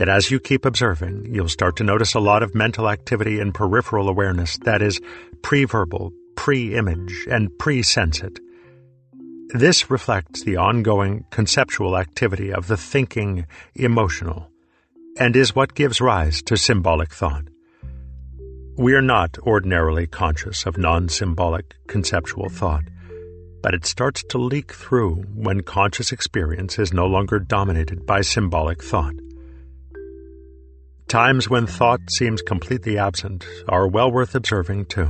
Yet as you keep observing, you'll start to notice a lot of mental activity and peripheral awareness that is pre-verbal, pre-image, and pre-sensate. This reflects the ongoing conceptual activity of the thinking emotional, and is what gives rise to symbolic thought. We are not ordinarily conscious of non-symbolic conceptual thought, but it starts to leak through when conscious experience is no longer dominated by symbolic thought. Times when thought seems completely absent are well worth observing too.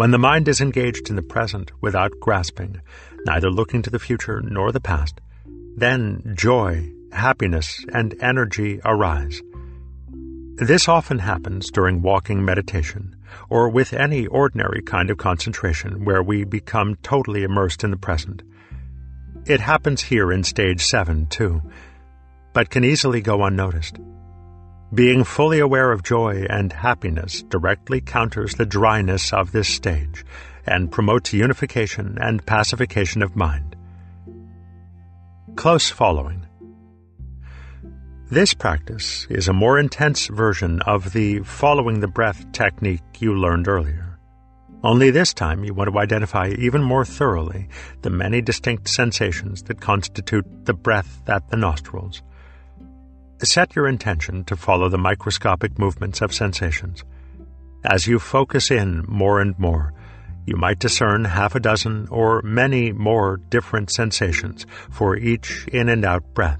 When the mind is engaged in the present without grasping, neither looking to the future nor the past, then joy, happiness, and energy arise. This often happens during walking meditation, or with any ordinary kind of concentration where we become totally immersed in the present. It happens here in stage 7 too, but can easily go unnoticed. Being fully aware of joy and happiness directly counters the dryness of this stage and promotes unification and pacification of mind. Close following. This practice is a more intense version of the following the breath technique you learned earlier. Only this time you want to identify even more thoroughly the many distinct sensations that constitute the breath at the nostrils. Set your intention to follow the microscopic movements of sensations. As you focus in more and more, you might discern half a dozen or many more different sensations for each in and out breath.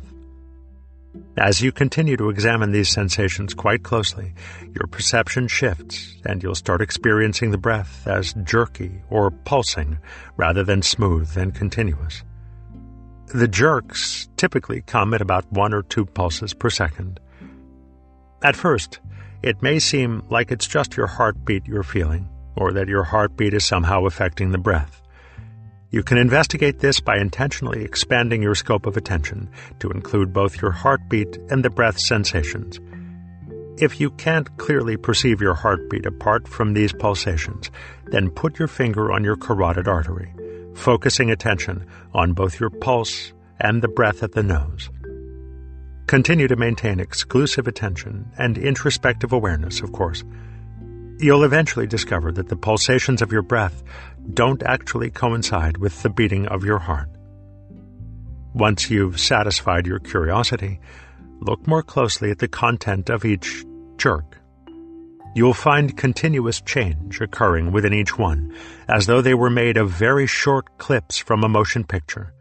As you continue to examine these sensations quite closely, your perception shifts and you'll start experiencing the breath as jerky or pulsing rather than smooth and continuous. The jerks typically come at about 1 or 2 pulses per second. At first, it may seem like it's just your heartbeat you're feeling, or that your heartbeat is somehow affecting the breath. You can investigate this by intentionally expanding your scope of attention to include both your heartbeat and the breath sensations. If you can't clearly perceive your heartbeat apart from these pulsations, then put your finger on your carotid artery, focusing attention on both your pulse and the breath at the nose. Continue to maintain exclusive attention and introspective awareness, of course. You'll eventually discover that the pulsations of your breath don't actually coincide with the beating of your heart. Once you've satisfied your curiosity, look more closely at the content of each jerk. You'll find continuous change occurring within each one, as though they were made of very short clips from a motion picture.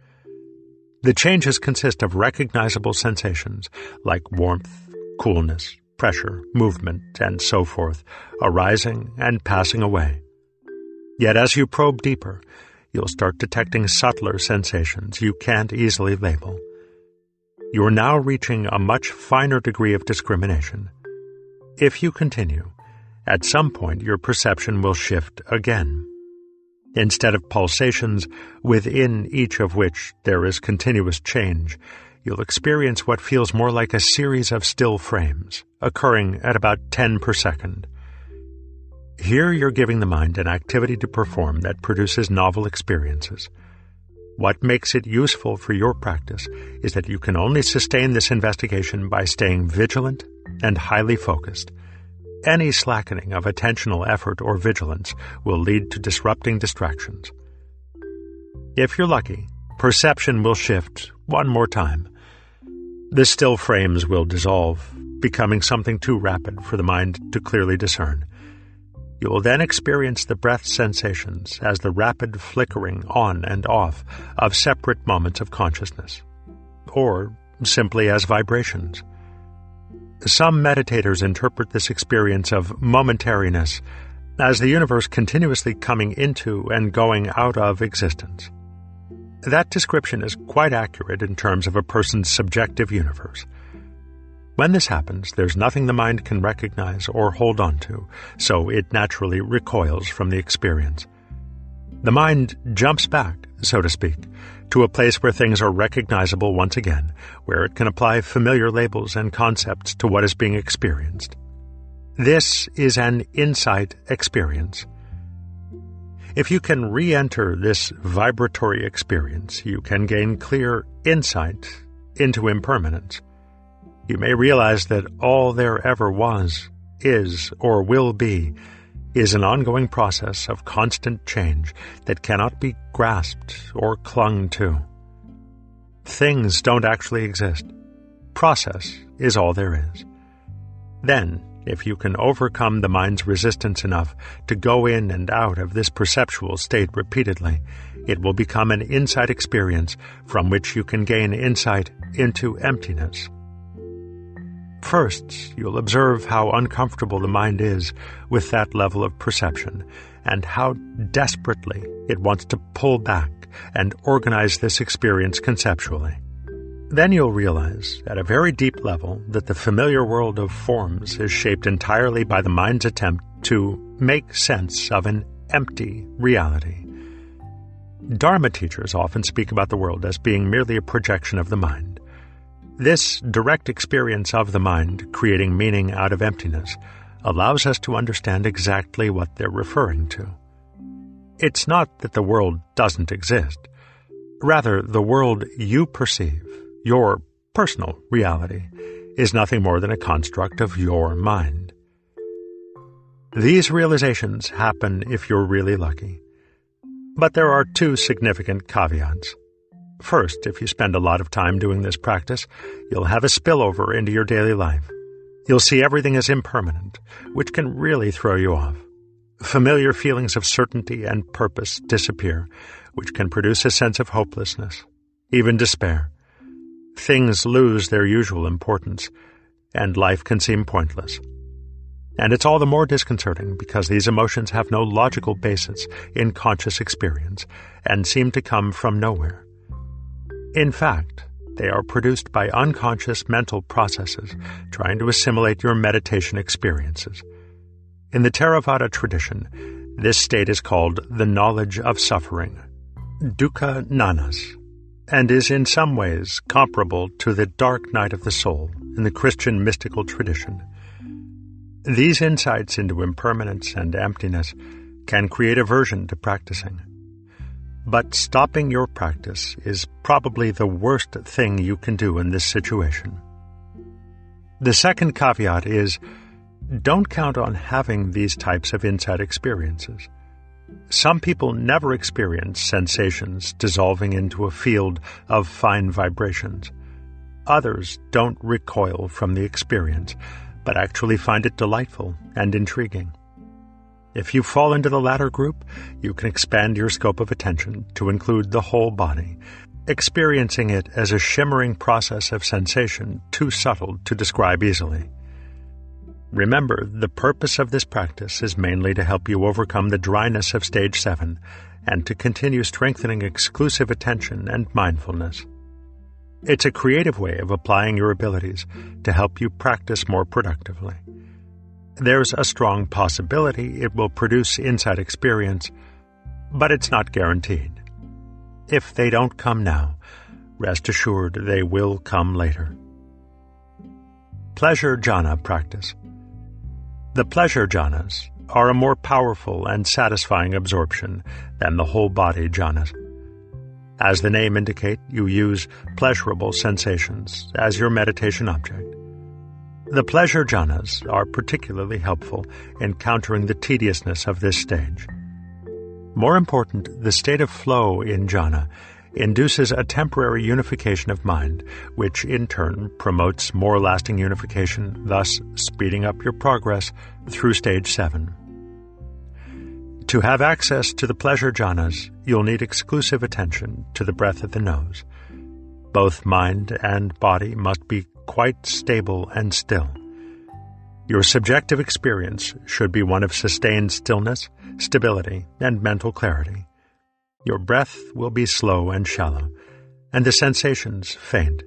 The changes consist of recognizable sensations like warmth, coolness, pressure, movement, and so forth, arising and passing away. Yet as you probe deeper, you'll start detecting subtler sensations you can't easily label. You're now reaching a much finer degree of discrimination. If you continue, at some point your perception will shift again. Instead of pulsations, within each of which there is continuous change, you'll experience what feels more like a series of still frames, occurring at about 10 per second. Here you're giving the mind an activity to perform that produces novel experiences. What makes it useful for your practice is that you can only sustain this investigation by staying vigilant and highly focused. Any slackening of attentional effort or vigilance will lead to disrupting distractions. If you're lucky, perception will shift one more time. The still frames will dissolve, becoming something too rapid for the mind to clearly discern. You will then experience the breath sensations as the rapid flickering on and off of separate moments of consciousness, or simply as vibrations. Some meditators interpret this experience of momentariness as the universe continuously coming into and going out of existence. That description is quite accurate in terms of a person's subjective universe. When this happens, there's nothing the mind can recognize or hold on to, so it naturally recoils from the experience. The mind jumps back, so to speak, to a place where things are recognizable once again, where it can apply familiar labels and concepts to what is being experienced. This is an insight experience. If you can re-enter this vibratory experience, you can gain clear insight into impermanence. You may realize that all there ever was, is, or will be, is an ongoing process of constant change that cannot be grasped or clung to. Things don't actually exist. Process is all there is. Then, if you can overcome the mind's resistance enough to go in and out of this perceptual state repeatedly, it will become an insight experience from which you can gain insight into emptiness. First, you'll observe how uncomfortable the mind is with that level of perception and how desperately it wants to pull back and organize this experience conceptually. Then you'll realize, at a very deep level, that the familiar world of forms is shaped entirely by the mind's attempt to make sense of an empty reality. Dharma teachers often speak about the world as being merely a projection of the mind. This direct experience of the mind, creating meaning out of emptiness, allows us to understand exactly what they're referring to. It's not that the world doesn't exist. Rather, the world you perceive, your personal reality, is nothing more than a construct of your mind. These realizations happen if you're really lucky. But there are two significant caveats. First, if you spend a lot of time doing this practice, you'll have a spillover into your daily life. You'll see everything as impermanent, which can really throw you off. Familiar feelings of certainty and purpose disappear, which can produce a sense of hopelessness, even despair. Things lose their usual importance, and life can seem pointless. And it's all the more disconcerting because these emotions have no logical basis in conscious experience and seem to come from nowhere. In fact, they are produced by unconscious mental processes trying to assimilate your meditation experiences. In the Theravada tradition, this state is called the knowledge of suffering, dukkha nanas, and is in some ways comparable to the dark night of the soul in the Christian mystical tradition. These insights into impermanence and emptiness can create aversion to practicing. But stopping your practice is probably the worst thing you can do in this situation. The second caveat is, don't count on having these types of inside experiences. Some people never experience sensations dissolving into a field of fine vibrations. Others don't recoil from the experience, but actually find it delightful and intriguing. If you fall into the latter group, you can expand your scope of attention to include the whole body, experiencing it as a shimmering process of sensation too subtle to describe easily. Remember, the purpose of this practice is mainly to help you overcome the dryness of stage 7 and to continue strengthening exclusive attention and mindfulness. It's a creative way of applying your abilities to help you practice more productively. There's a strong possibility it will produce inside experience, but it's not guaranteed. If they don't come now, rest assured they will come later. Pleasure jhana practice. The pleasure jhanas are a more powerful and satisfying absorption than the whole body jhanas. As the name indicates, you use pleasurable sensations as your meditation object. The pleasure jhanas are particularly helpful in countering the tediousness of this stage. More important, the state of flow in jhana induces a temporary unification of mind, which in turn promotes more lasting unification, thus speeding up your progress through stage 7. To have access to the pleasure jhanas, you'll need exclusive attention to the breath at the nose. Both mind and body must be quite stable and still. Your subjective experience should be one of sustained stillness, stability, and mental clarity. Your breath will be slow and shallow, and the sensations faint.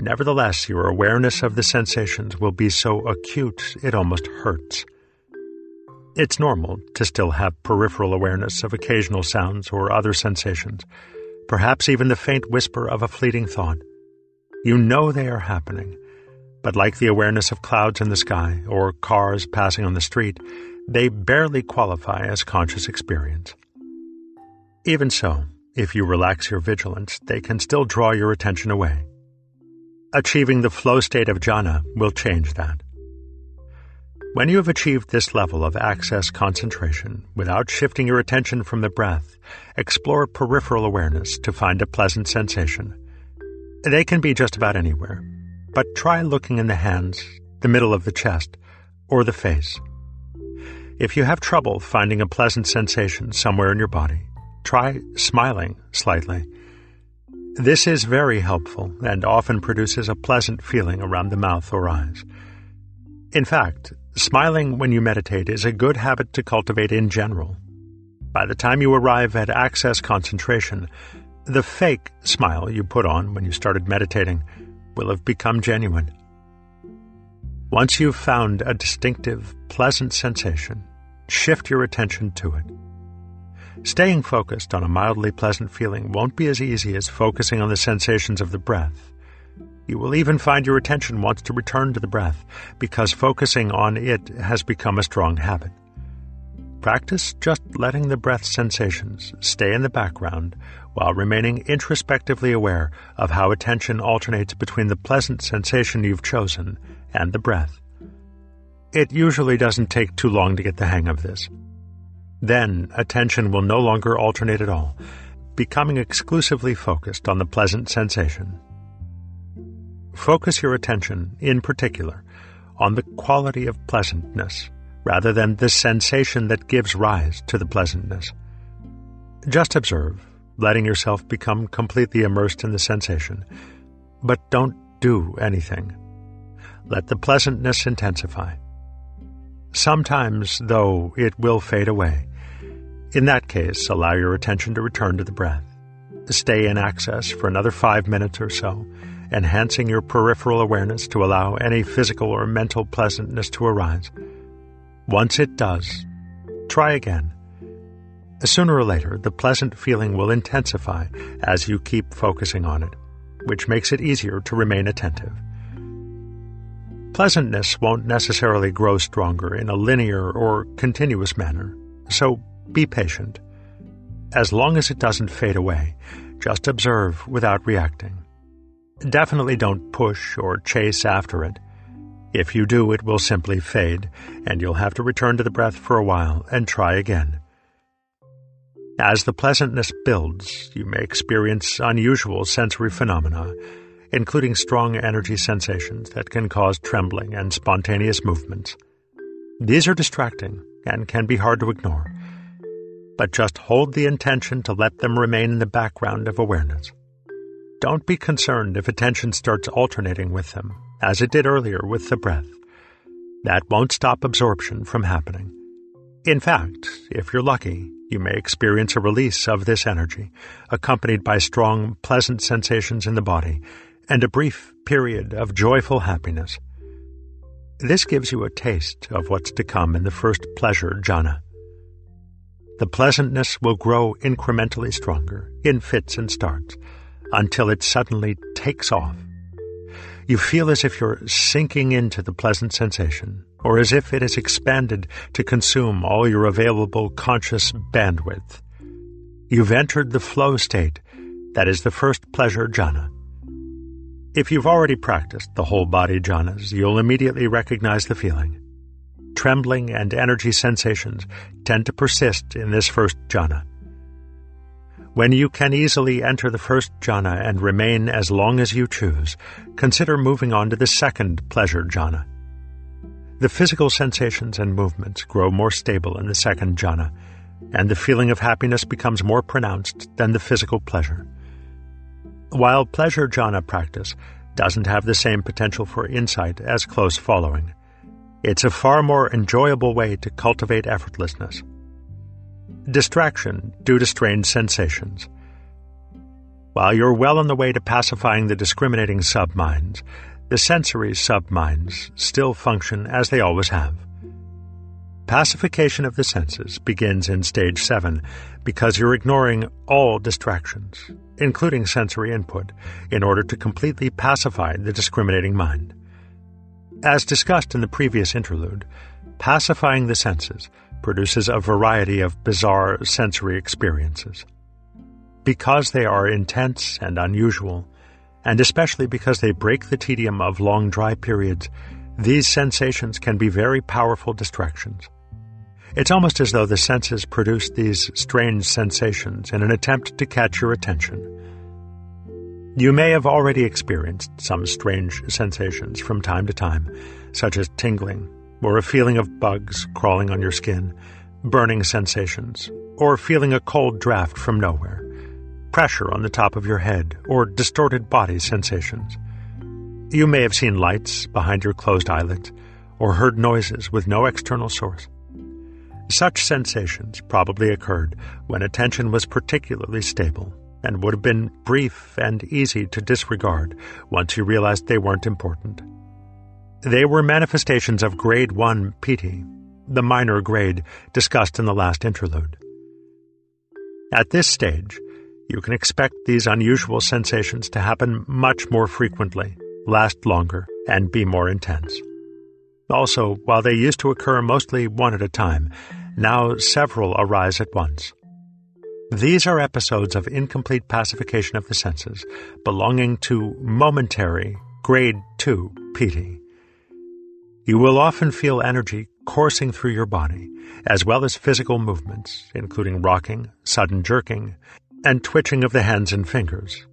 Nevertheless, your awareness of the sensations will be so acute it almost hurts. It's normal to still have peripheral awareness of occasional sounds or other sensations, perhaps even the faint whisper of a fleeting thought. You know they are happening, but like the awareness of clouds in the sky or cars passing on the street, they barely qualify as conscious experience. Even so, if you relax your vigilance, they can still draw your attention away. Achieving the flow state of jhana will change that. When you have achieved this level of access concentration without shifting your attention from the breath, explore peripheral awareness to find a pleasant sensation. They can be just about anywhere, but try looking in the hands, the middle of the chest, or the face. If you have trouble finding a pleasant sensation somewhere in your body, try smiling slightly. This is very helpful and often produces a pleasant feeling around the mouth or eyes. In fact, smiling when you meditate is a good habit to cultivate in general. By the time you arrive at access concentration, the fake smile you put on when you started meditating will have become genuine. Once you've found a distinctive, pleasant sensation, shift your attention to it. Staying focused on a mildly pleasant feeling won't be as easy as focusing on the sensations of the breath. You will even find your attention wants to return to the breath because focusing on it has become a strong habit. Practice just letting the breath sensations stay in the background while remaining introspectively aware of how attention alternates between the pleasant sensation you've chosen and the breath. It usually doesn't take too long to get the hang of this. Then, attention will no longer alternate at all, becoming exclusively focused on the pleasant sensation. Focus your attention, in particular, on the quality of pleasantness, rather than the sensation that gives rise to the pleasantness. Just observe, letting yourself become completely immersed in the sensation, but don't do anything. Let the pleasantness intensify. Sometimes, though, it will fade away. In that case, allow your attention to return to the breath. Stay in access for another 5 minutes or so, enhancing your peripheral awareness to allow any physical or mental pleasantness to arise. Once it does, try again. Sooner or later, the pleasant feeling will intensify as you keep focusing on it, which makes it easier to remain attentive. Pleasantness won't necessarily grow stronger in a linear or continuous manner, so be patient. As long as it doesn't fade away, just observe without reacting. Definitely don't push or chase after it. If you do, it will simply fade, and you'll have to return to the breath for a while and try again. As the pleasantness builds, you may experience unusual sensory phenomena, including strong energy sensations that can cause trembling and spontaneous movements. These are distracting and can be hard to ignore, but just hold the intention to let them remain in the background of awareness. Don't be concerned if attention starts alternating with them, as it did earlier with the breath. That won't stop absorption from happening. In fact, if you're lucky, you may experience a release of this energy, accompanied by strong, pleasant sensations in the body, and a brief period of joyful happiness. This gives you a taste of what's to come in the first pleasure jhana. The pleasantness will grow incrementally stronger, in fits and starts, until it suddenly takes off. You feel as if you're sinking into the pleasant sensation, or as if it has expanded to consume all your available conscious bandwidth. You've entered the flow state that is the first pleasure jhana. If you've already practiced the whole body jhanas, you'll immediately recognize the feeling. Trembling and energy sensations tend to persist in this first jhana. When you can easily enter the first jhana and remain as long as you choose, consider moving on to the second pleasure jhana. The physical sensations and movements grow more stable in the second jhana, and the feeling of happiness becomes more pronounced than the physical pleasure. While pleasure jhana practice doesn't have the same potential for insight as close following, it's a far more enjoyable way to cultivate effortlessness. Distraction due to strained sensations. While you're well on the way to pacifying the discriminating subminds, the sensory subminds still function as they always have. Pacification of the senses begins in stage 7 because you're ignoring all distractions, including sensory input, in order to completely pacify the discriminating mind. As discussed in the previous interlude, pacifying the senses produces a variety of bizarre sensory experiences. Because they are intense and unusual, and especially because they break the tedium of long dry periods, these sensations can be very powerful distractions. It's almost as though the senses produce these strange sensations in an attempt to catch your attention. You may have already experienced some strange sensations from time to time, such as tingling, or a feeling of bugs crawling on your skin, burning sensations, or feeling a cold draft from nowhere, pressure on the top of your head, or distorted body sensations. You may have seen lights behind your closed eyelids, or heard noises with no external source. Such sensations probably occurred when attention was particularly stable and would have been brief and easy to disregard once you realized they weren't important. They were manifestations of grade 1 piti, the minor grade discussed in the last interlude. At this stage, you can expect these unusual sensations to happen much more frequently, last longer, and be more intense. Also, while they used to occur mostly one at a time, Now several arise at once. These are episodes of incomplete pacification of the senses, belonging to momentary, grade 2, piti. You will often feel energy coursing through your body, as well as physical movements, including rocking, sudden jerking, and twitching of the hands and fingers.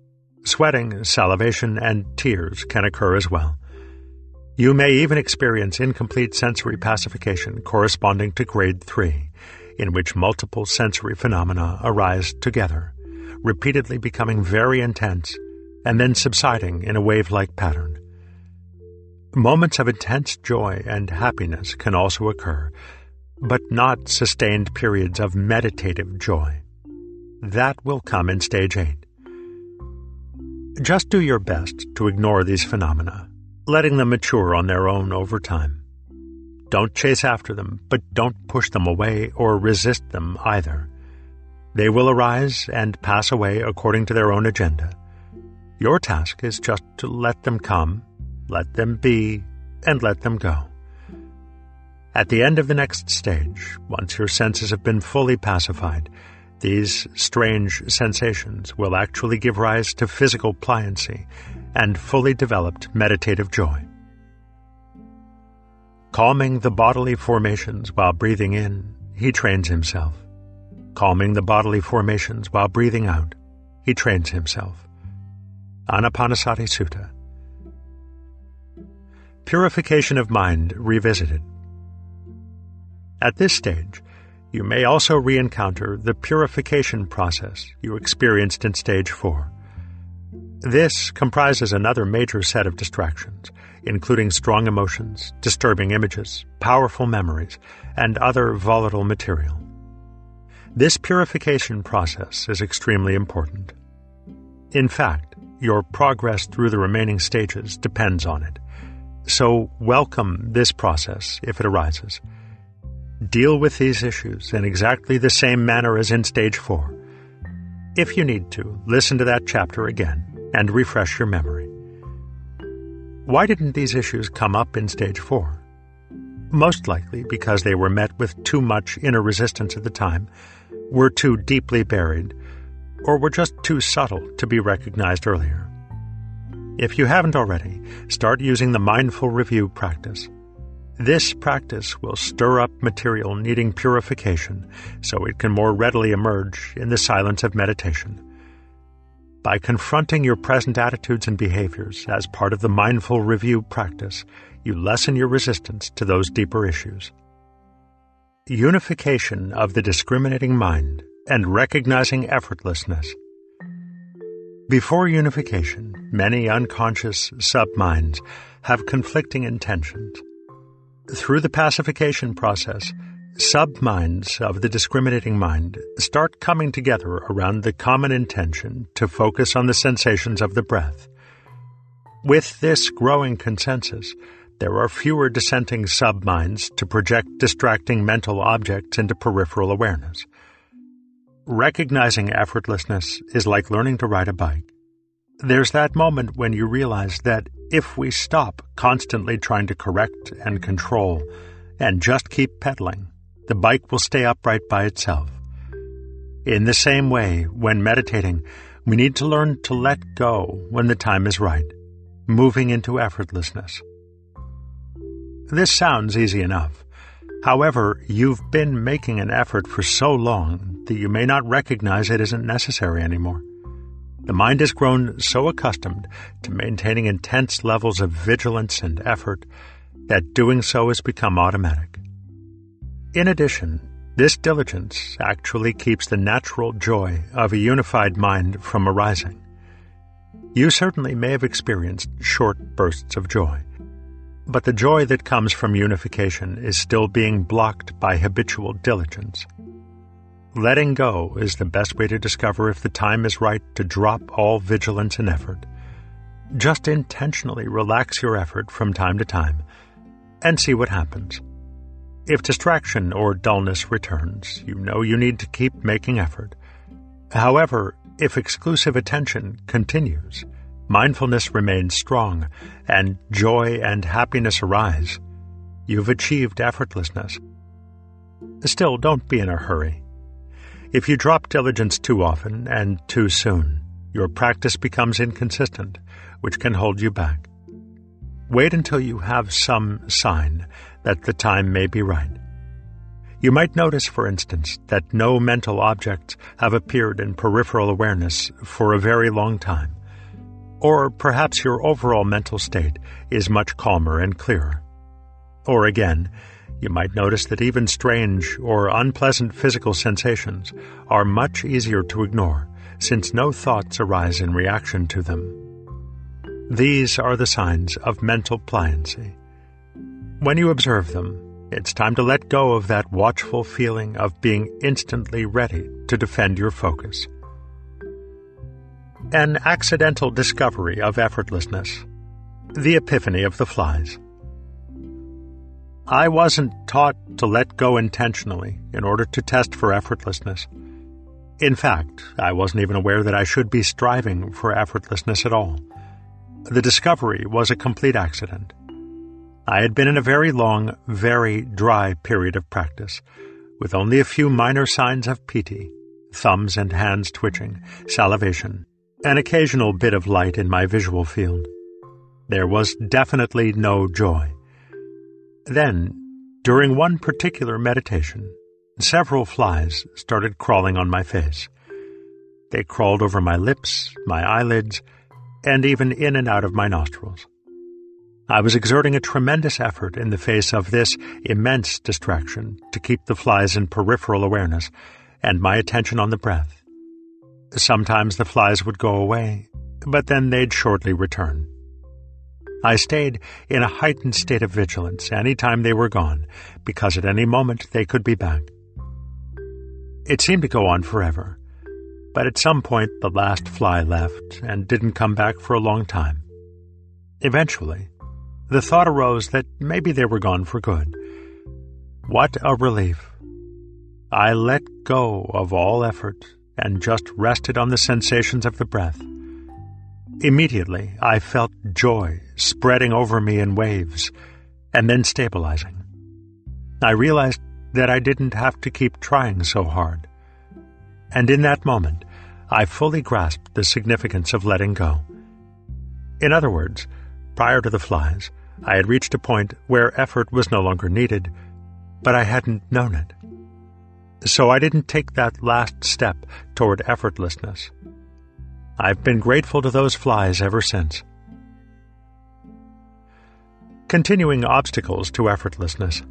Sweating, salivation, and tears can occur as well. You may even experience incomplete sensory pacification corresponding to grade 3, in which multiple sensory phenomena arise together, repeatedly becoming very intense and then subsiding in a wave-like pattern. Moments of intense joy and happiness can also occur, but not sustained periods of meditative joy. That will come in stage 8. Just do your best to ignore these phenomena, letting them mature on their own over time. Don't chase after them, but don't push them away or resist them either. They will arise and pass away according to their own agenda. Your task is just to let them come, let them be, and let them go. At the end of the next stage, once your senses have been fully pacified, these strange sensations will actually give rise to physical pliancy and fully developed meditative joy. Calming the bodily formations while breathing in, he trains himself. Calming the bodily formations while breathing out, he trains himself. Anapanasati Sutta. Purification of mind revisited. At this stage, you may also re-encounter the purification process you experienced in stage 4. This comprises another major set of distractions, including strong emotions, disturbing images, powerful memories, and other volatile material. This purification process is extremely important. In fact, your progress through the remaining stages depends on it. So welcome this process if it arises. Deal with these issues in exactly the same manner as in stage 4. If you need to, listen to that chapter again and refresh your memory. Why didn't these issues come up in stage 4? Most likely because they were met with too much inner resistance at the time, were too deeply buried, or were just too subtle to be recognized earlier. If you haven't already, start using the mindful review practice. This practice will stir up material needing purification so it can more readily emerge in the silence of meditation. By confronting your present attitudes and behaviors as part of the mindful review practice, you lessen your resistance to those deeper issues. Unification of the discriminating mind and recognizing effortlessness. Before unification, many unconscious sub-minds have conflicting intentions. Through the pacification process, sub-minds of the discriminating mind start coming together around the common intention to focus on the sensations of the breath. With this growing consensus, there are fewer dissenting sub-minds to project distracting mental objects into peripheral awareness. Recognizing effortlessness is like learning to ride a bike. There's that moment when you realize that if we stop constantly trying to correct and control and just keep pedaling, the bike will stay upright by itself. In the same way, when meditating, we need to learn to let go when the time is right, moving into effortlessness. This sounds easy enough. However, you've been making an effort for so long that you may not recognize it isn't necessary anymore. The mind has grown so accustomed to maintaining intense levels of vigilance and effort that doing so has become automatic. In addition, this diligence actually keeps the natural joy of a unified mind from arising. You certainly may have experienced short bursts of joy, but the joy that comes from unification is still being blocked by habitual diligence. Letting go is the best way to discover if the time is right to drop all vigilance and effort. Just intentionally relax your effort from time to time and see what happens. If distraction or dullness returns, you know you need to keep making effort. However, if exclusive attention continues, mindfulness remains strong, and joy and happiness arise. You've achieved effortlessness. Still, don't be in a hurry. If you drop diligence too often and too soon, your practice becomes inconsistent, which can hold you back. Wait until you have some sign that the time may be right. You might notice, for instance, that no mental objects have appeared in peripheral awareness for a very long time, or perhaps your overall mental state is much calmer and clearer. Or again, you might notice that even strange or unpleasant physical sensations are much easier to ignore, since no thoughts arise in reaction to them. These are the signs of mental pliancy. When you observe them, it's time to let go of that watchful feeling of being instantly ready to defend your focus. An accidental discovery of effortlessness. The epiphany of the flies. I wasn't taught to let go intentionally in order to test for effortlessness. In fact, I wasn't even aware that I should be striving for effortlessness at all. The discovery was a complete accident. I had been in a very long, very dry period of practice, with only a few minor signs of piti, thumbs and hands twitching, salivation, an occasional bit of light in my visual field. There was definitely no joy. Then, during one particular meditation, several flies started crawling on my face. They crawled over my lips, my eyelids, and even in and out of my nostrils. I was exerting a tremendous effort in the face of this immense distraction to keep the flies in peripheral awareness and my attention on the breath. Sometimes the flies would go away, but then they'd shortly return. I stayed in a heightened state of vigilance any time they were gone, because at any moment they could be back. It seemed to go on forever, but at some point the last fly left and didn't come back for a long time. Eventually, the thought arose that maybe they were gone for good. What a relief! I let go of all effort and just rested on the sensations of the breath. Immediately, I felt joy spreading over me in waves, and then stabilizing. I realized that I didn't have to keep trying so hard. And in that moment, I fully grasped the significance of letting go. In other words, prior to the flies, I had reached a point where effort was no longer needed, but I hadn't known it. So I didn't take that last step toward effortlessness. I've been grateful to those flies ever since. Continuing obstacles to effortlessness.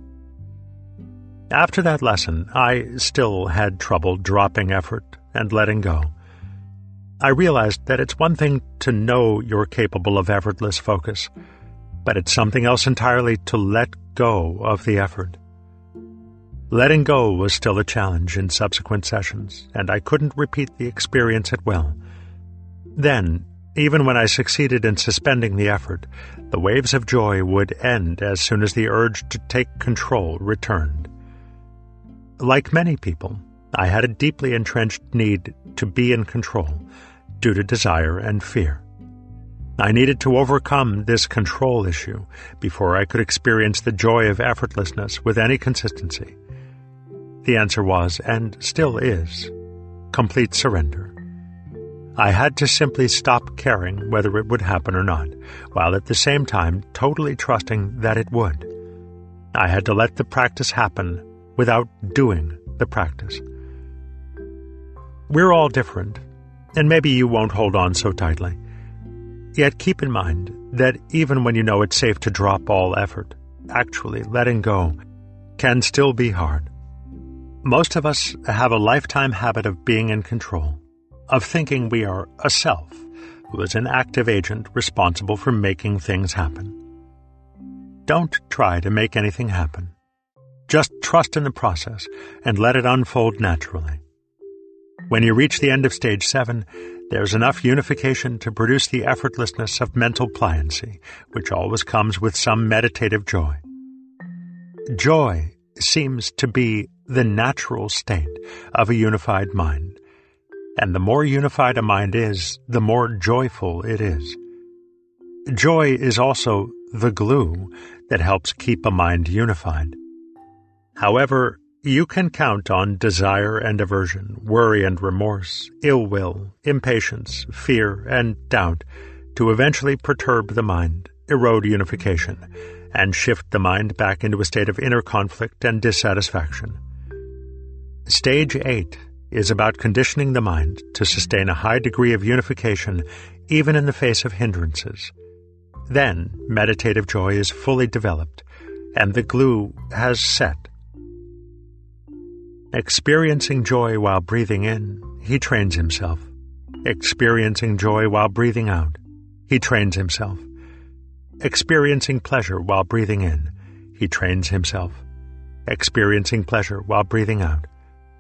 After that lesson, I still had trouble dropping effort and letting go. I realized that it's one thing to know you're capable of effortless focus, but it's something else entirely to let go of the effort. Letting go was still a challenge in subsequent sessions, and I couldn't repeat the experience at will. Then, even when I succeeded in suspending the effort, the waves of joy would end as soon as the urge to take control returned. Like many people, I had a deeply entrenched need to be in control due to desire and fear. I needed to overcome this control issue before I could experience the joy of effortlessness with any consistency. The answer was, and still is, complete surrender. I had to simply stop caring whether it would happen or not, while at the same time totally trusting that it would. I had to let the practice happen without doing the practice. We're all different, and maybe you won't hold on so tightly. Yet keep in mind that even when you know it's safe to drop all effort, actually letting go can still be hard. Most of us have a lifetime habit of being in control, of thinking we are a self who is an active agent responsible for making things happen. Don't try to make anything happen. Just trust in the process and let it unfold naturally. When you reach the end of stage 7, there's enough unification to produce the effortlessness of mental pliancy, which always comes with some meditative joy. Joy seems to be the natural state of a unified mind. And the more unified a mind is, the more joyful it is. Joy is also the glue that helps keep a mind unified. However, You can count on desire and aversion, worry and remorse, ill will, impatience, fear, and doubt to eventually perturb the mind, erode unification, and shift the mind back into a state of inner conflict and dissatisfaction. Stage 8 is about conditioning the mind to sustain a high degree of unification even in the face of hindrances. Then, meditative joy is fully developed, and the glue has set. Experiencing joy while breathing in, he trains himself. Experiencing joy while breathing out, he trains himself. Experiencing pleasure while breathing in, he trains himself. Experiencing pleasure while breathing out,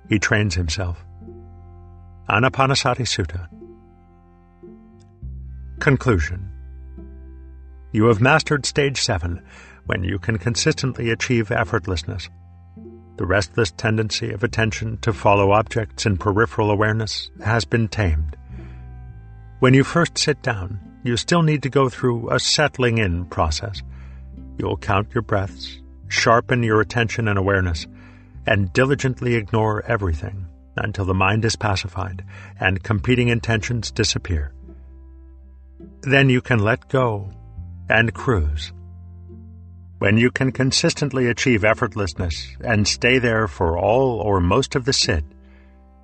he trains himself. Anapanasati Sutta. Conclusion. You have mastered stage 7 when you can consistently achieve effortlessness. The restless tendency of attention to follow objects in peripheral awareness has been tamed. When you first sit down, you still need to go through a settling-in process. You'll count your breaths, sharpen your attention and awareness, and diligently ignore everything until the mind is pacified and competing intentions disappear. Then you can let go and cruise. When you can consistently achieve effortlessness and stay there for all or most of the sit,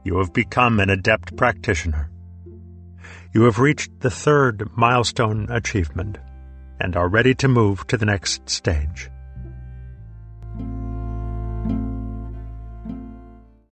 you have become an adept practitioner. You have reached the 3rd milestone achievement and are ready to move to the next stage.